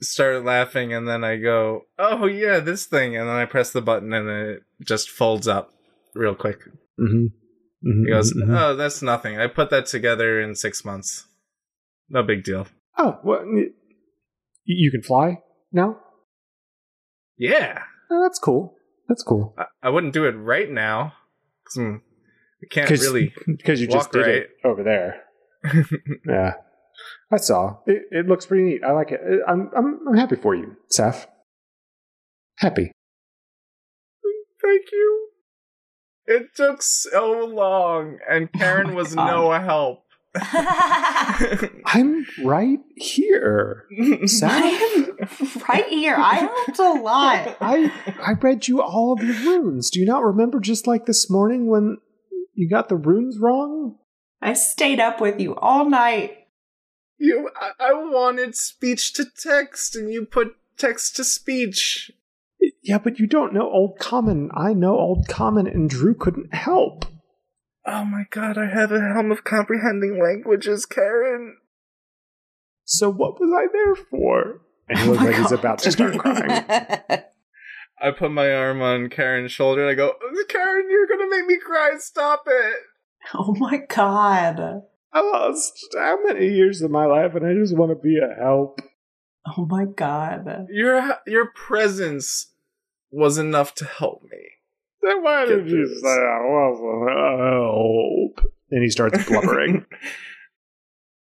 start laughing and then I go, "Oh yeah, this thing." And then I press the button and it just folds up real quick. Mm-hmm. Mm-hmm, he goes, mm-hmm. "Oh, that's nothing. I put that together in six months. No big deal." Oh, well, you can fly now? Yeah. Oh, that's cool. That's cool. I, I wouldn't do it right now. Because mm, I can't Cause, really Because you just did right. it over there. Yeah. I saw. It, it looks pretty neat. I like it. I'm, I'm, I'm happy for you, Saf. Happy. Thank you. It took so long, and Karen oh was God. no help. I'm right here. I'm right here. I helped a lot. I, I read you all of your runes. Do you not remember just like this morning when you got the runes wrong? I stayed up with you all night. You, I, I wanted speech to text, and you put text to speech. Yeah, but you don't know Old Common. I know Old Common, and Drew couldn't help. Oh my god, I have a Helm of Comprehending Languages, Karen. So what was I there for? And he looks like he's about to start crying. I put my arm on Karen's shoulder and I go, "Karen, you're going to make me cry. Stop it." Oh my god. I lost how many years of my life and I just want to be a help. Oh my god. Your your presence was enough to help me. Then why did you say I wasn't help? And he starts blubbering.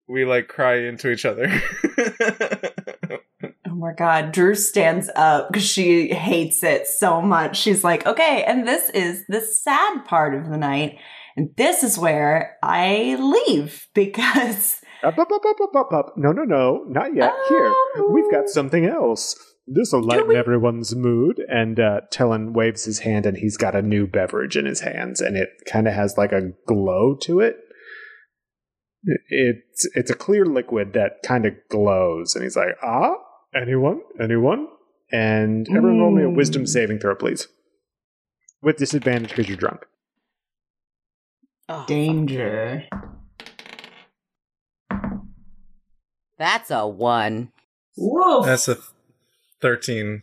We like cry into each other. Oh my god. Drew stands up because she hates it so much. She's like, "Okay, and this is the sad part of the night. And this is where I leave because..." Up, up, up, up, up, up, "No, no, no, not yet. Oh. Here, we've got something else. This'll lighten we- everyone's mood." And uh, Telen waves his hand and he's got a new beverage in his hands. And it kind of has like a glow to it. It's, it's a clear liquid that kind of glows. And he's like, "Ah, anyone, anyone?" And everyone mm. roll me a wisdom saving throw, please. With disadvantage because you're drunk. Oh, danger. Fuck. That's a one. Whoa. That's a th- thirteen.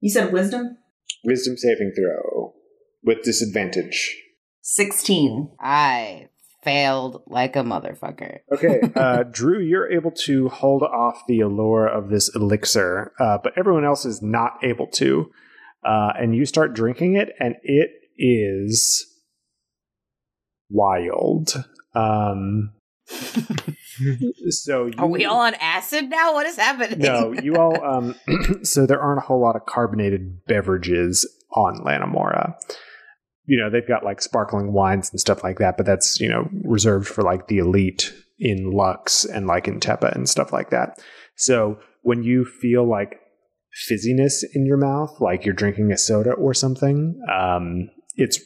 You said wisdom? Wisdom saving throw. With disadvantage. sixteen. I failed like a motherfucker. Okay, uh, Drew, you're able to hold off the allure of this elixir, uh, but everyone else is not able to. Uh, and you start drinking it, and it is wild. Um... So you, are we all on acid now? What is happening? No, you all. Um, so there aren't a whole lot of carbonated beverages on Lanamora. You know, they've got like sparkling wines and stuff like that, but that's, you know, reserved for like the elite in Lux and like in Tepa and stuff like that. So when you feel like fizziness in your mouth, like you're drinking a soda or something, um, it's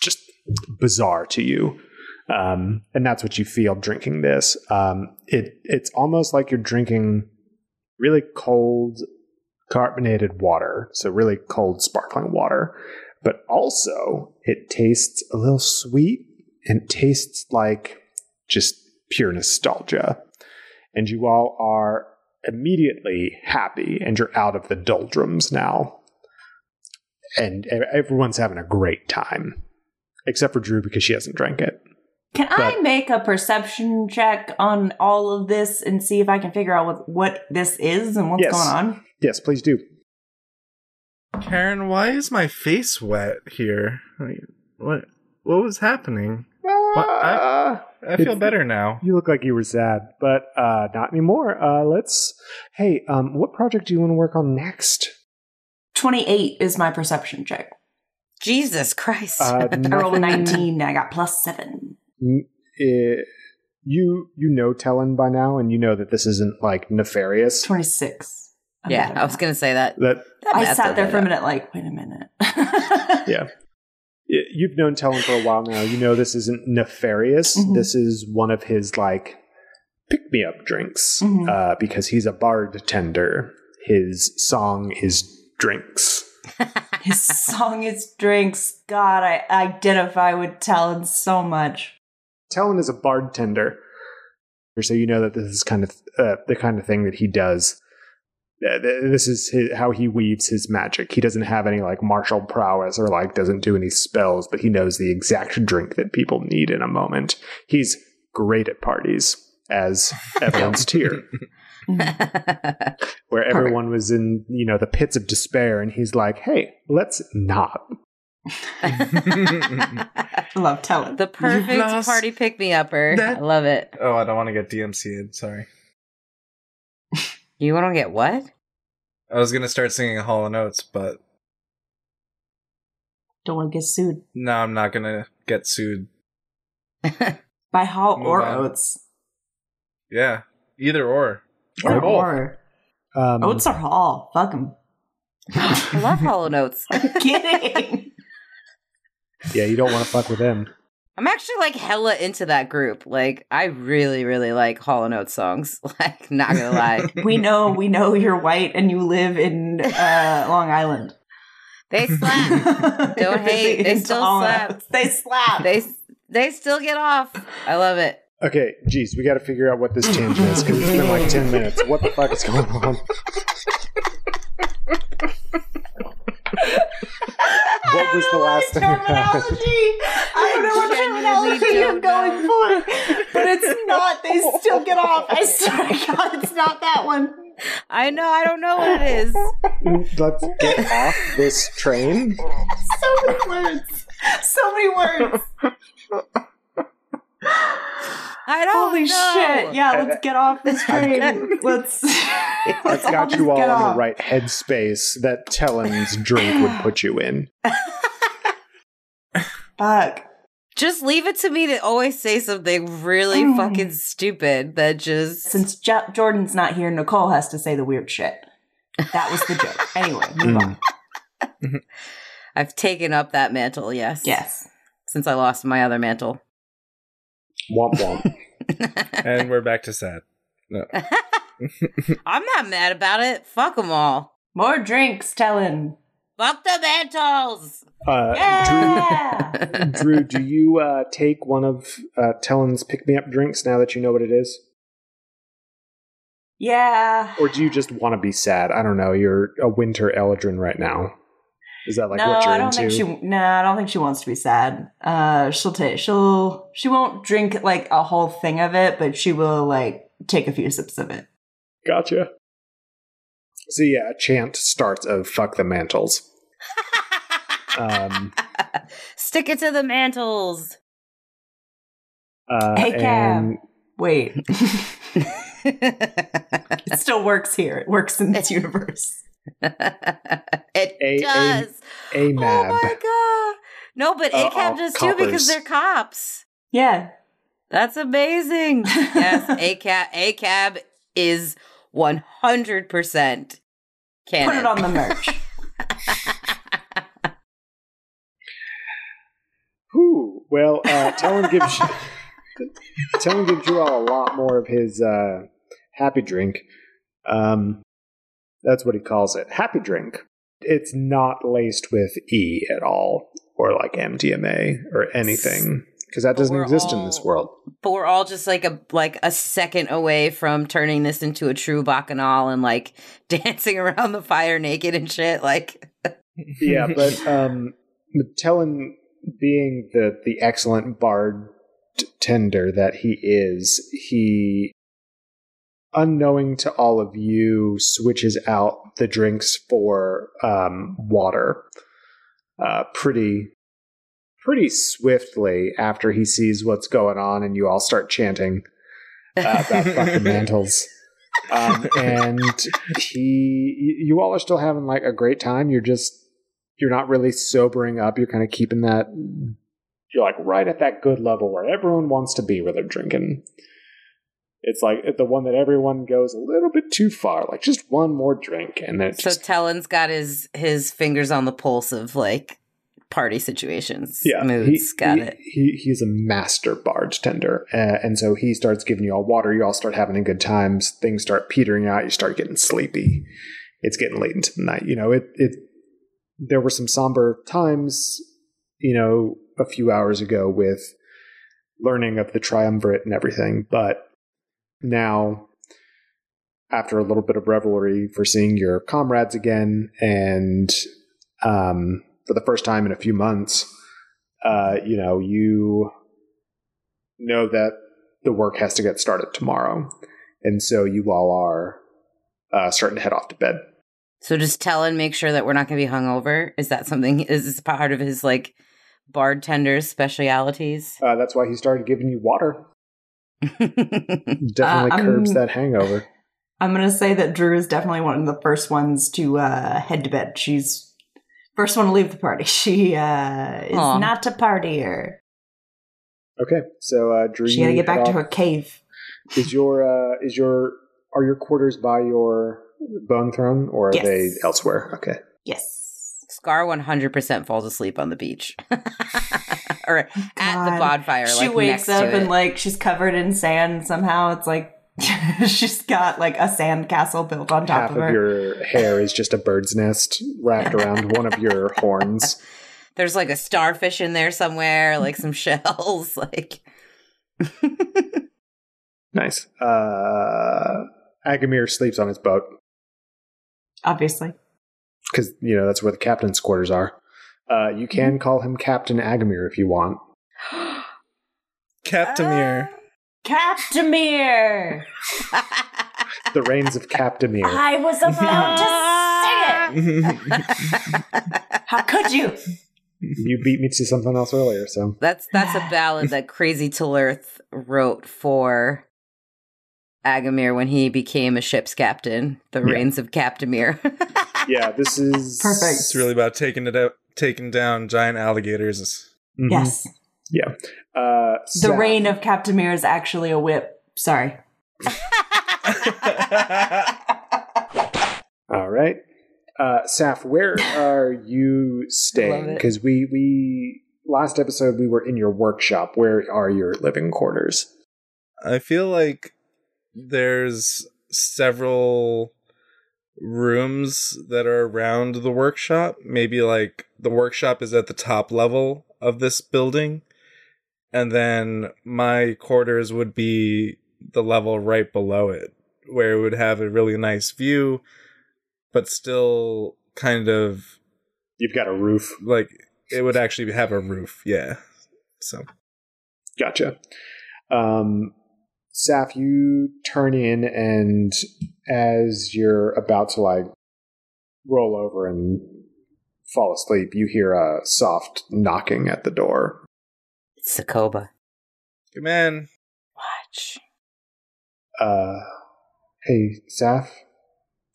just bizarre to you. Um, and that's what you feel drinking this. Um, it it's almost like you're drinking really cold carbonated water, so really cold sparkling water. But also, it tastes a little sweet, and it tastes like just pure nostalgia. And you all are immediately happy, and you're out of the doldrums now. And everyone's having a great time, except for Drew because she hasn't drank it. Can but, I make a perception check on all of this and see if I can figure out what, what this is and what's yes. going on? Yes, please do. Karen, why is my face wet here? Like, what What was happening? Uh, what, I, I feel better now. You look like you were sad, but uh, not anymore. Uh, let's. Hey, um, what project do you want to work on next? twenty-eight is my perception check. Jesus Christ. Uh, I rolled a nineteen, I got plus seven. It, you you know Telen by now, and you know that this isn't, like, nefarious. twenty-six. I'm yeah, I was going to say that. that, that I sat there for a minute like, wait a minute. Yeah. You've known Telen for a while now. You know this isn't nefarious. Mm-hmm. This is one of his, like, pick-me-up drinks, mm-hmm. uh, because he's a bartender. His song is drinks. His song is drinks. God, I identify with Telen so much. Telen is a bartender, so you know that this is kind of uh, the kind of thing that he does. Uh, th- this is his, how he weaves his magic. He doesn't have any, like, martial prowess or, like, doesn't do any spells, but he knows the exact drink that people need in a moment. He's great at parties, as evidenced here. Where everyone was in, you know, the pits of despair, and he's like, hey, let's not. Love Telen. The perfect Last, party pick-me-upper. That, I love it. Oh, I don't want to get D M C'd. Sorry. You want to get what? I was going to start singing Hall and Oates, but... Don't want to get sued. No, I'm not going to get sued. By Hall Move or on. Oates? Yeah. Either or. Or, or. Um, Oates or Hall. Fuck them. I love Hall and Oates. I'm kidding. Yeah, you don't want to fuck with him. I'm actually, like, hella into that group. Like, I really, really like Hall and Oates songs. Like, not gonna lie. we know, we know you're white and you live in uh, Long Island. They slap. Don't hate. They still slap. They slap. They they still get off. I love it. Okay, geez, we got to figure out what this tangent is, because it's been like ten minutes. What the fuck is going on? What was the last thing? I don't know what terminology you're going for, but it's not. They still get off. I swear to God, it's not that one. I know. I don't know what it is. Let's get off this train. So many words. So many words. I don't Holy know. shit. Yeah, let's get off this train. let's That's got you all in off. the right headspace that Telen's drink would put you in. Fuck. Just leave it to me to always say something really mm. fucking stupid that just... Since jo- Jordan's not here, Nicole has to say the weird shit. That was the joke. Anyway, move mm. on. I've taken up that mantle, yes. Yes. Since I lost my other mantle. Womp womp. And we're back to sad. No. I'm not mad about it. Fuck them all. More drinks, Telen. Fuck the mantles. Uh, yeah! Drew, Drew, do you uh, take one of uh, Telen's pick-me-up drinks now that you know what it is? Yeah. Or do you just want to be sad? I don't know. You're a winter Eldrin right now. Is that like no, what you're I don't into? Think she, no, I don't think she wants to be sad. Uh, she'll take, she'll, she won't drink like a whole thing of it, but she will like take a few sips of it. Gotcha. So yeah, a chant starts of fuck the mantles. um, Stick it to the mantles. Uh, hey, Cam. And- Wait. It still works here. It works in this universe. It a, does. A, a oh my god! No, but uh, A C A B does too coppers. Because they're cops. Yeah, that's amazing. Yes, A C A B A C A B is one hundred percent. Put it on the merch. Who? Well, uh, Telen gives Telen gives you all a lot more of his uh, happy drink. Um. That's what he calls it. Happy drink. It's not laced with E at all, or like M D M A or anything, because that doesn't exist all, in this world. But we're all just like a like a second away from turning this into a true bacchanal and like dancing around the fire naked and shit. Like, yeah, but um, Telen, being the the excellent bartender that he is, he. Unknowing to all of you, switches out the drinks for um, water uh, pretty pretty swiftly after he sees what's going on and you all start chanting uh, about fucking mantles. Um, and he, you all are still having like a great time. You're just, you're not really sobering up. You're kind of keeping that, you're like right at that good level where everyone wants to be, where they're drinking. It's like the one that everyone goes a little bit too far, like just one more drink. And then so just, Telen's got his, his fingers on the pulse of like party situations. Yeah. Moods, he, got he, it. He, he's a master bartender. Uh, and so he starts giving you all water. You all start having a good time. Things start petering out. You start getting sleepy. It's getting late into the night. You know, it, it, there were some somber times, you know, a few hours ago with learning of the triumvirate and everything. But now, after a little bit of revelry for seeing your comrades again, and um, for the first time in a few months, uh, you know, you know that the work has to get started tomorrow. And so you all are uh, starting to head off to bed. So just tell and make sure that we're not going to be hungover. Is that something? Is this part of his, like, bartender's specialities? Uh, that's why he started giving you water. Definitely uh, curbs that hangover. I'm going to say that Drew is definitely one of the first ones to uh, head to bed. She's first one to leave the party. She uh, is Aww. not a partier. Okay, so uh, Drew, she got to get back off. to her cave. Is your uh, is your are your quarters by your bone throne, or are yes. they elsewhere? Okay. Yes. Scar one hundred percent falls asleep on the beach. Or at God. the bonfire. She like, wakes next up to and it. like she's covered in sand somehow. It's like she's got like a sand castle built on top Half of her. Half of your hair is just a bird's nest wrapped around one of your horns. There's like a starfish in there somewhere, like some shells. Like Nice. Uh, Agamir sleeps on his boat. Obviously. Because, you know, that's where the captain's quarters are. Uh, you can call him Captain Agamir if you want. Captamir. Uh, Captamir! The reigns of Captamir. I was about to say it! How could you? You beat me to something else earlier, so. That's that's a ballad that Crazy Tlerth wrote for Agamir when he became a ship's captain. The yeah. reigns of Captamir. Yeah, this is... Perfect. It's really about taking it out. Taking down giant alligators. Mm-hmm. Yes. Yeah. Uh, the reign of Captamir is actually a whip. Sorry. All right. Uh, Saf, where are you staying? Because we, we, last episode we were in your workshop. Where are your living quarters? I feel like there's several rooms that are around the workshop. Maybe like the workshop is at the top level of this building, and then my quarters would be the level right below it, where it would have a really nice view but still kind of you've got a roof, like it would actually have a roof. Yeah. So gotcha. um Saf, you turn in, and as you're about to, like, roll over and fall asleep, you hear a soft knocking at the door. It's Sokoba. Come in. Watch. Uh, hey, Saf,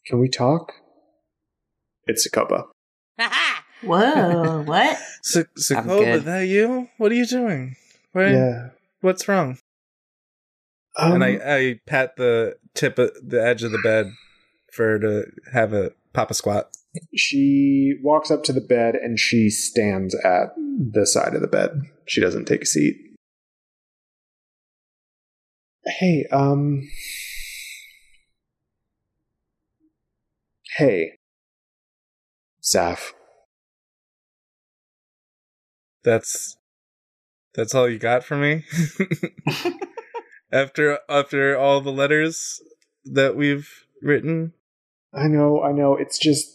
can we talk? It's Sokoba. Whoa, what? So- Sokoba, that you? What are you doing? Where, yeah. What's wrong? Um, and I, I pat the tip of the edge of the bed for her to have a pop a squat. She walks up to the bed and she stands at the side of the bed. She doesn't take a seat. Hey, um. Hey. Saf. That's. That's all you got for me? After after all the letters that we've written? I know, I know. It's just,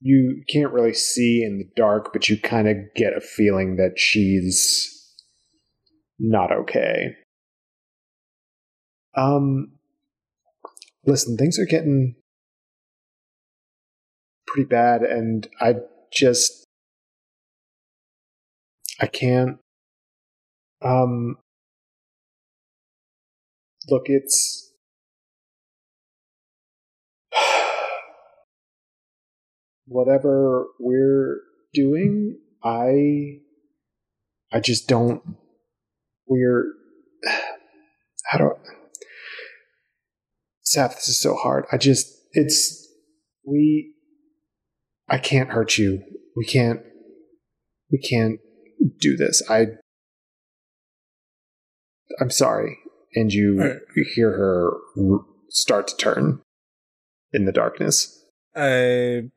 you can't really see in the dark, but you kind of get a feeling that she's not okay. Um, listen, things are getting pretty bad, and I just, I can't, um... Look, it's whatever we're doing, I, I just don't, we're, how do I, Saf, this is so hard. I just, it's, we, I can't hurt you. We can't, we can't do this. I, I'm sorry. And you, right. you hear her start to turn in the darkness. I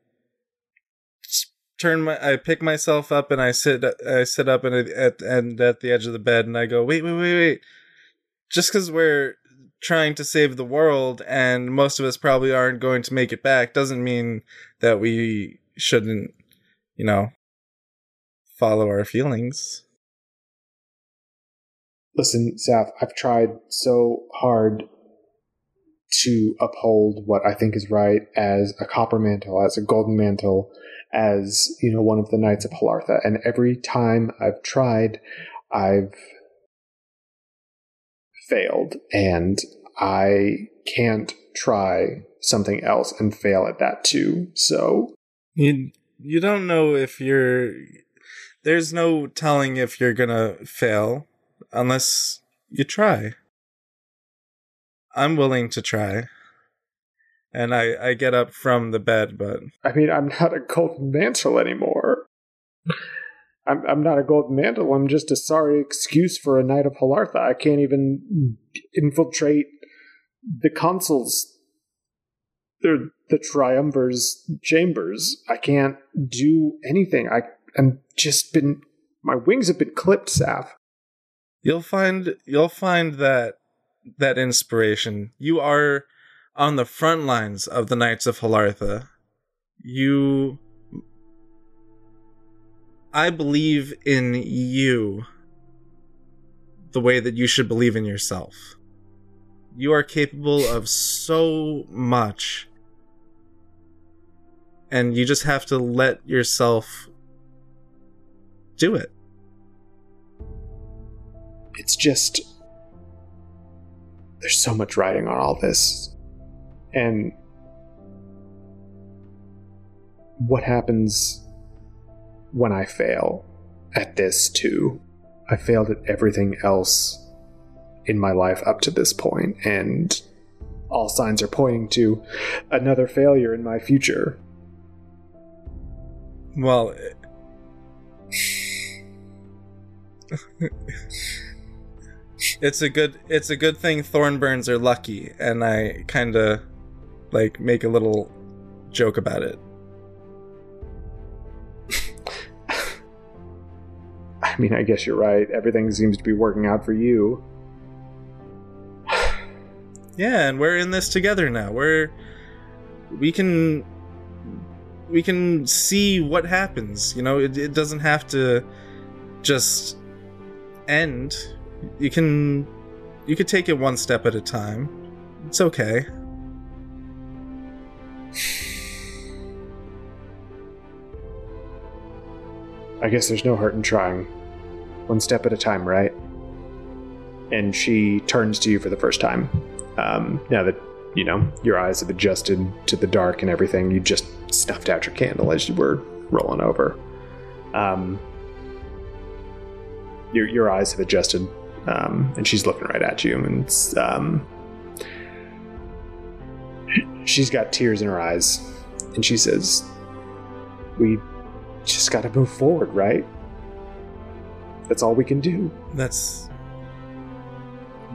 turn my, I pick myself up and I sit, I sit up and at and at the edge of the bed and I go, wait, wait, wait, wait. Just because we're trying to save the world and most of us probably aren't going to make it back doesn't mean that we shouldn't, you know, follow our feelings. Listen, Saf, I've tried so hard to uphold what I think is right as a copper mantle, as a golden mantle, as, you know, one of the Knights of Halartha. And every time I've tried, I've failed. And I can't try something else and fail at that too. So you, you don't know if you're... There's no telling if you're going to fail. Unless you try. I'm willing to try. And I, I get up from the bed, but... I mean, I'm not a golden mantle anymore. I'm I'm not a golden mantle. I'm just a sorry excuse for a Knight of Halartha. I can't even infiltrate the consul's... The, the triumvir's chambers. I can't do anything. I, I'm just been... My wings have been clipped, Saf. You'll find you'll find that that inspiration. You are on the front lines of the Knights of Halartha. You, I believe in you the way that you should believe in yourself. You are capable of so much, and you just have to let yourself do it. It's just, there's so much riding on all this. And what happens when I fail at this too? I failed at everything else in my life up to this point, and all signs are pointing to another failure in my future. Well... It... It's a good it's a good thing Thornburns are lucky, and I kind of like make a little joke about it. I mean, I guess you're right. Everything seems to be working out for you. Yeah, and we're in this together now. We're we can we can see what happens, you know. It, it doesn't have to just end. You can, you can take it one step at a time. It's okay. I guess there's no hurt in trying. One step at a time, right? And she turns to you for the first time. Um, now that, you know, your eyes have adjusted to the dark and everything, you just snuffed out your candle as you were rolling over. Um... Your your eyes have adjusted, um, and she's looking right at you, and it's, um, she's got tears in her eyes, and she says, "We just got to move forward, right? That's all we can do. That's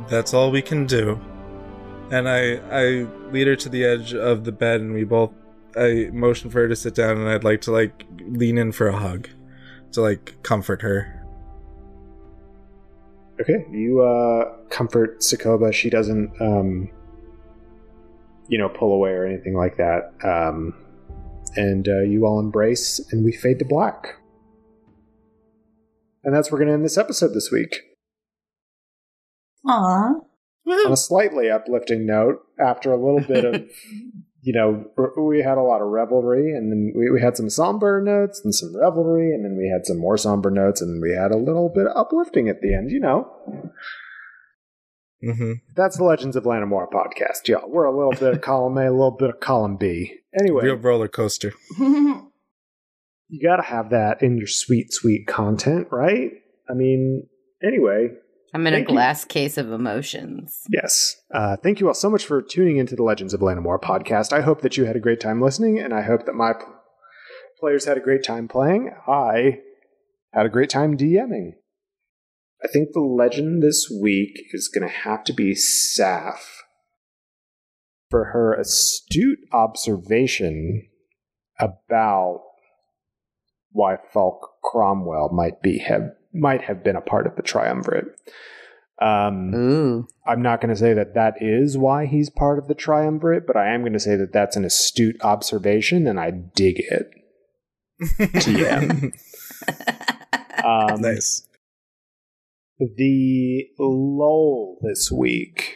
that's all we can do." And I I lead her to the edge of the bed, and we both I motion for her to sit down, and I'd like to like lean in for a hug, to like comfort her. Okay, you uh, comfort Sokoba. She doesn't, um, you know, pull away or anything like that. Um, and uh, you all embrace, and we fade to black. And that's where we're going to end this episode this week. Aww. Woo-hoo. On a slightly uplifting note, after a little bit of, you know, we had a lot of revelry, and then we, we had some somber notes and some revelry, and then we had some more somber notes, and we had a little bit of uplifting at the end, you know. Mm-hmm. That's the Legends of Lanamora podcast, y'all. We're a little bit of column A, a little bit of column B. Anyway. Real roller coaster. you got to have that in your sweet, sweet content, right? I mean, anyway. I'm in a glass you. case of emotions. Yes. Uh, thank you all so much for tuning into the Legends of Lanamora podcast. I hope that you had a great time listening, and I hope that my p- players had a great time playing. I had a great time DMing. I think the legend this week is going to have to be Saf for her astute observation about why Falk Cromwell might be have might have been a part of the Triumvirate. Um, mm. I'm not going to say that that is why he's part of the Triumvirate, but I am going to say that that's an astute observation, and I dig it. T M. um, nice. The lull this week,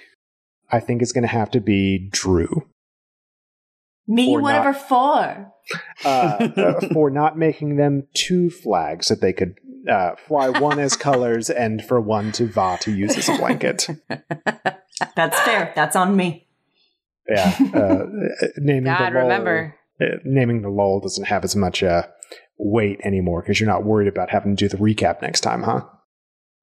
I think, is going to have to be Drew. Me, whatever for. Not, uh, uh, for not making them two flags that they could uh, fly one as colors and for one to Va to use as a blanket. That's fair. That's on me. Yeah. Uh, naming God, the lull, remember. Uh, naming the lull doesn't have as much uh, weight anymore because you're not worried about having to do the recap next time, huh?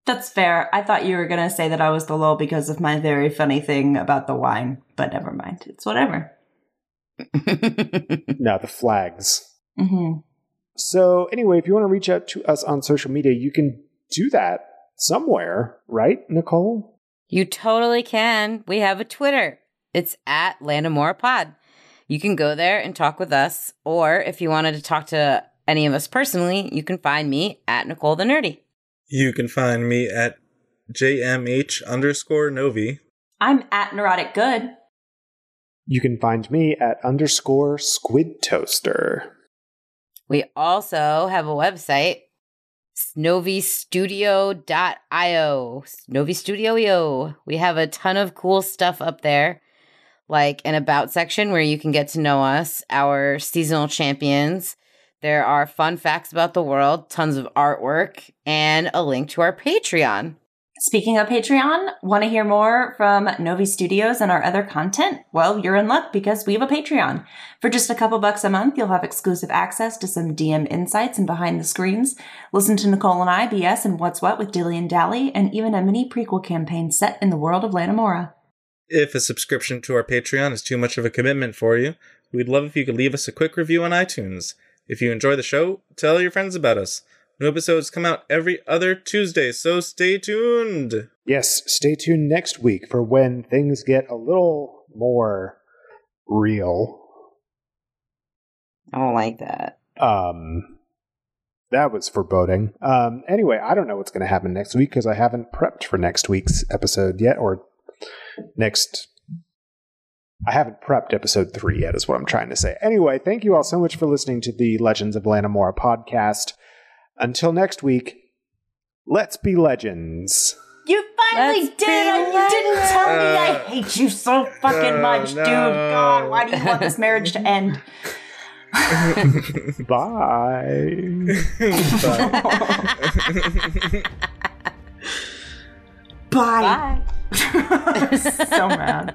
That's fair. I thought you were going to say that I was the lull because of my very funny thing about the wine, but never mind. It's whatever. No, the flags. Mm-hmm. So anyway, if you want to reach out to us on social media, you can do that somewhere, right, Nicole? You totally can. We have a Twitter. It's at Lanamora Pod. You can go there and talk with us, or if you wanted to talk to any of us personally, you can find me at Nicole the Nerdy. You can find me at J M H underscore Novi. I'm at Neurotic Good. You can find me at underscore Squid Toaster. We also have a website, novi studio dot io. novi studio dot io. We have a ton of cool stuff up there, like an about section where you can get to know us, our seasonal champions. There are fun facts about the world, tons of artwork, and a link to our Patreon. Speaking of Patreon, want to hear more from Novi Studios and our other content? Well, you're in luck because we have a Patreon. For just a couple bucks a month, you'll have exclusive access to some D M insights and behind the screens. Listen to Nicole and I B S and What's What with Dilly and Dally, and even a mini prequel campaign set in the world of Lanamora. If a subscription to our Patreon is too much of a commitment for you, we'd love if you could leave us a quick review on iTunes. If you enjoy the show, tell your friends about us. New episodes come out every other Tuesday, so stay tuned. Yes, stay tuned next week for when things get a little more real. I don't like that. Um, that was foreboding. Um, anyway, I don't know what's going to happen next week because I haven't prepped for next week's episode yet, or next... I haven't prepped episode three yet is what I'm trying to say. Anyway, thank you all so much for listening to the Legends of Lanamora podcast. Until next week, let's be legends. You finally let's did it! You didn't tell me. Uh, I hate you so fucking uh, much, no. dude. God, why do you want this marriage to end? Bye. Bye. Bye. Bye. I'm so mad.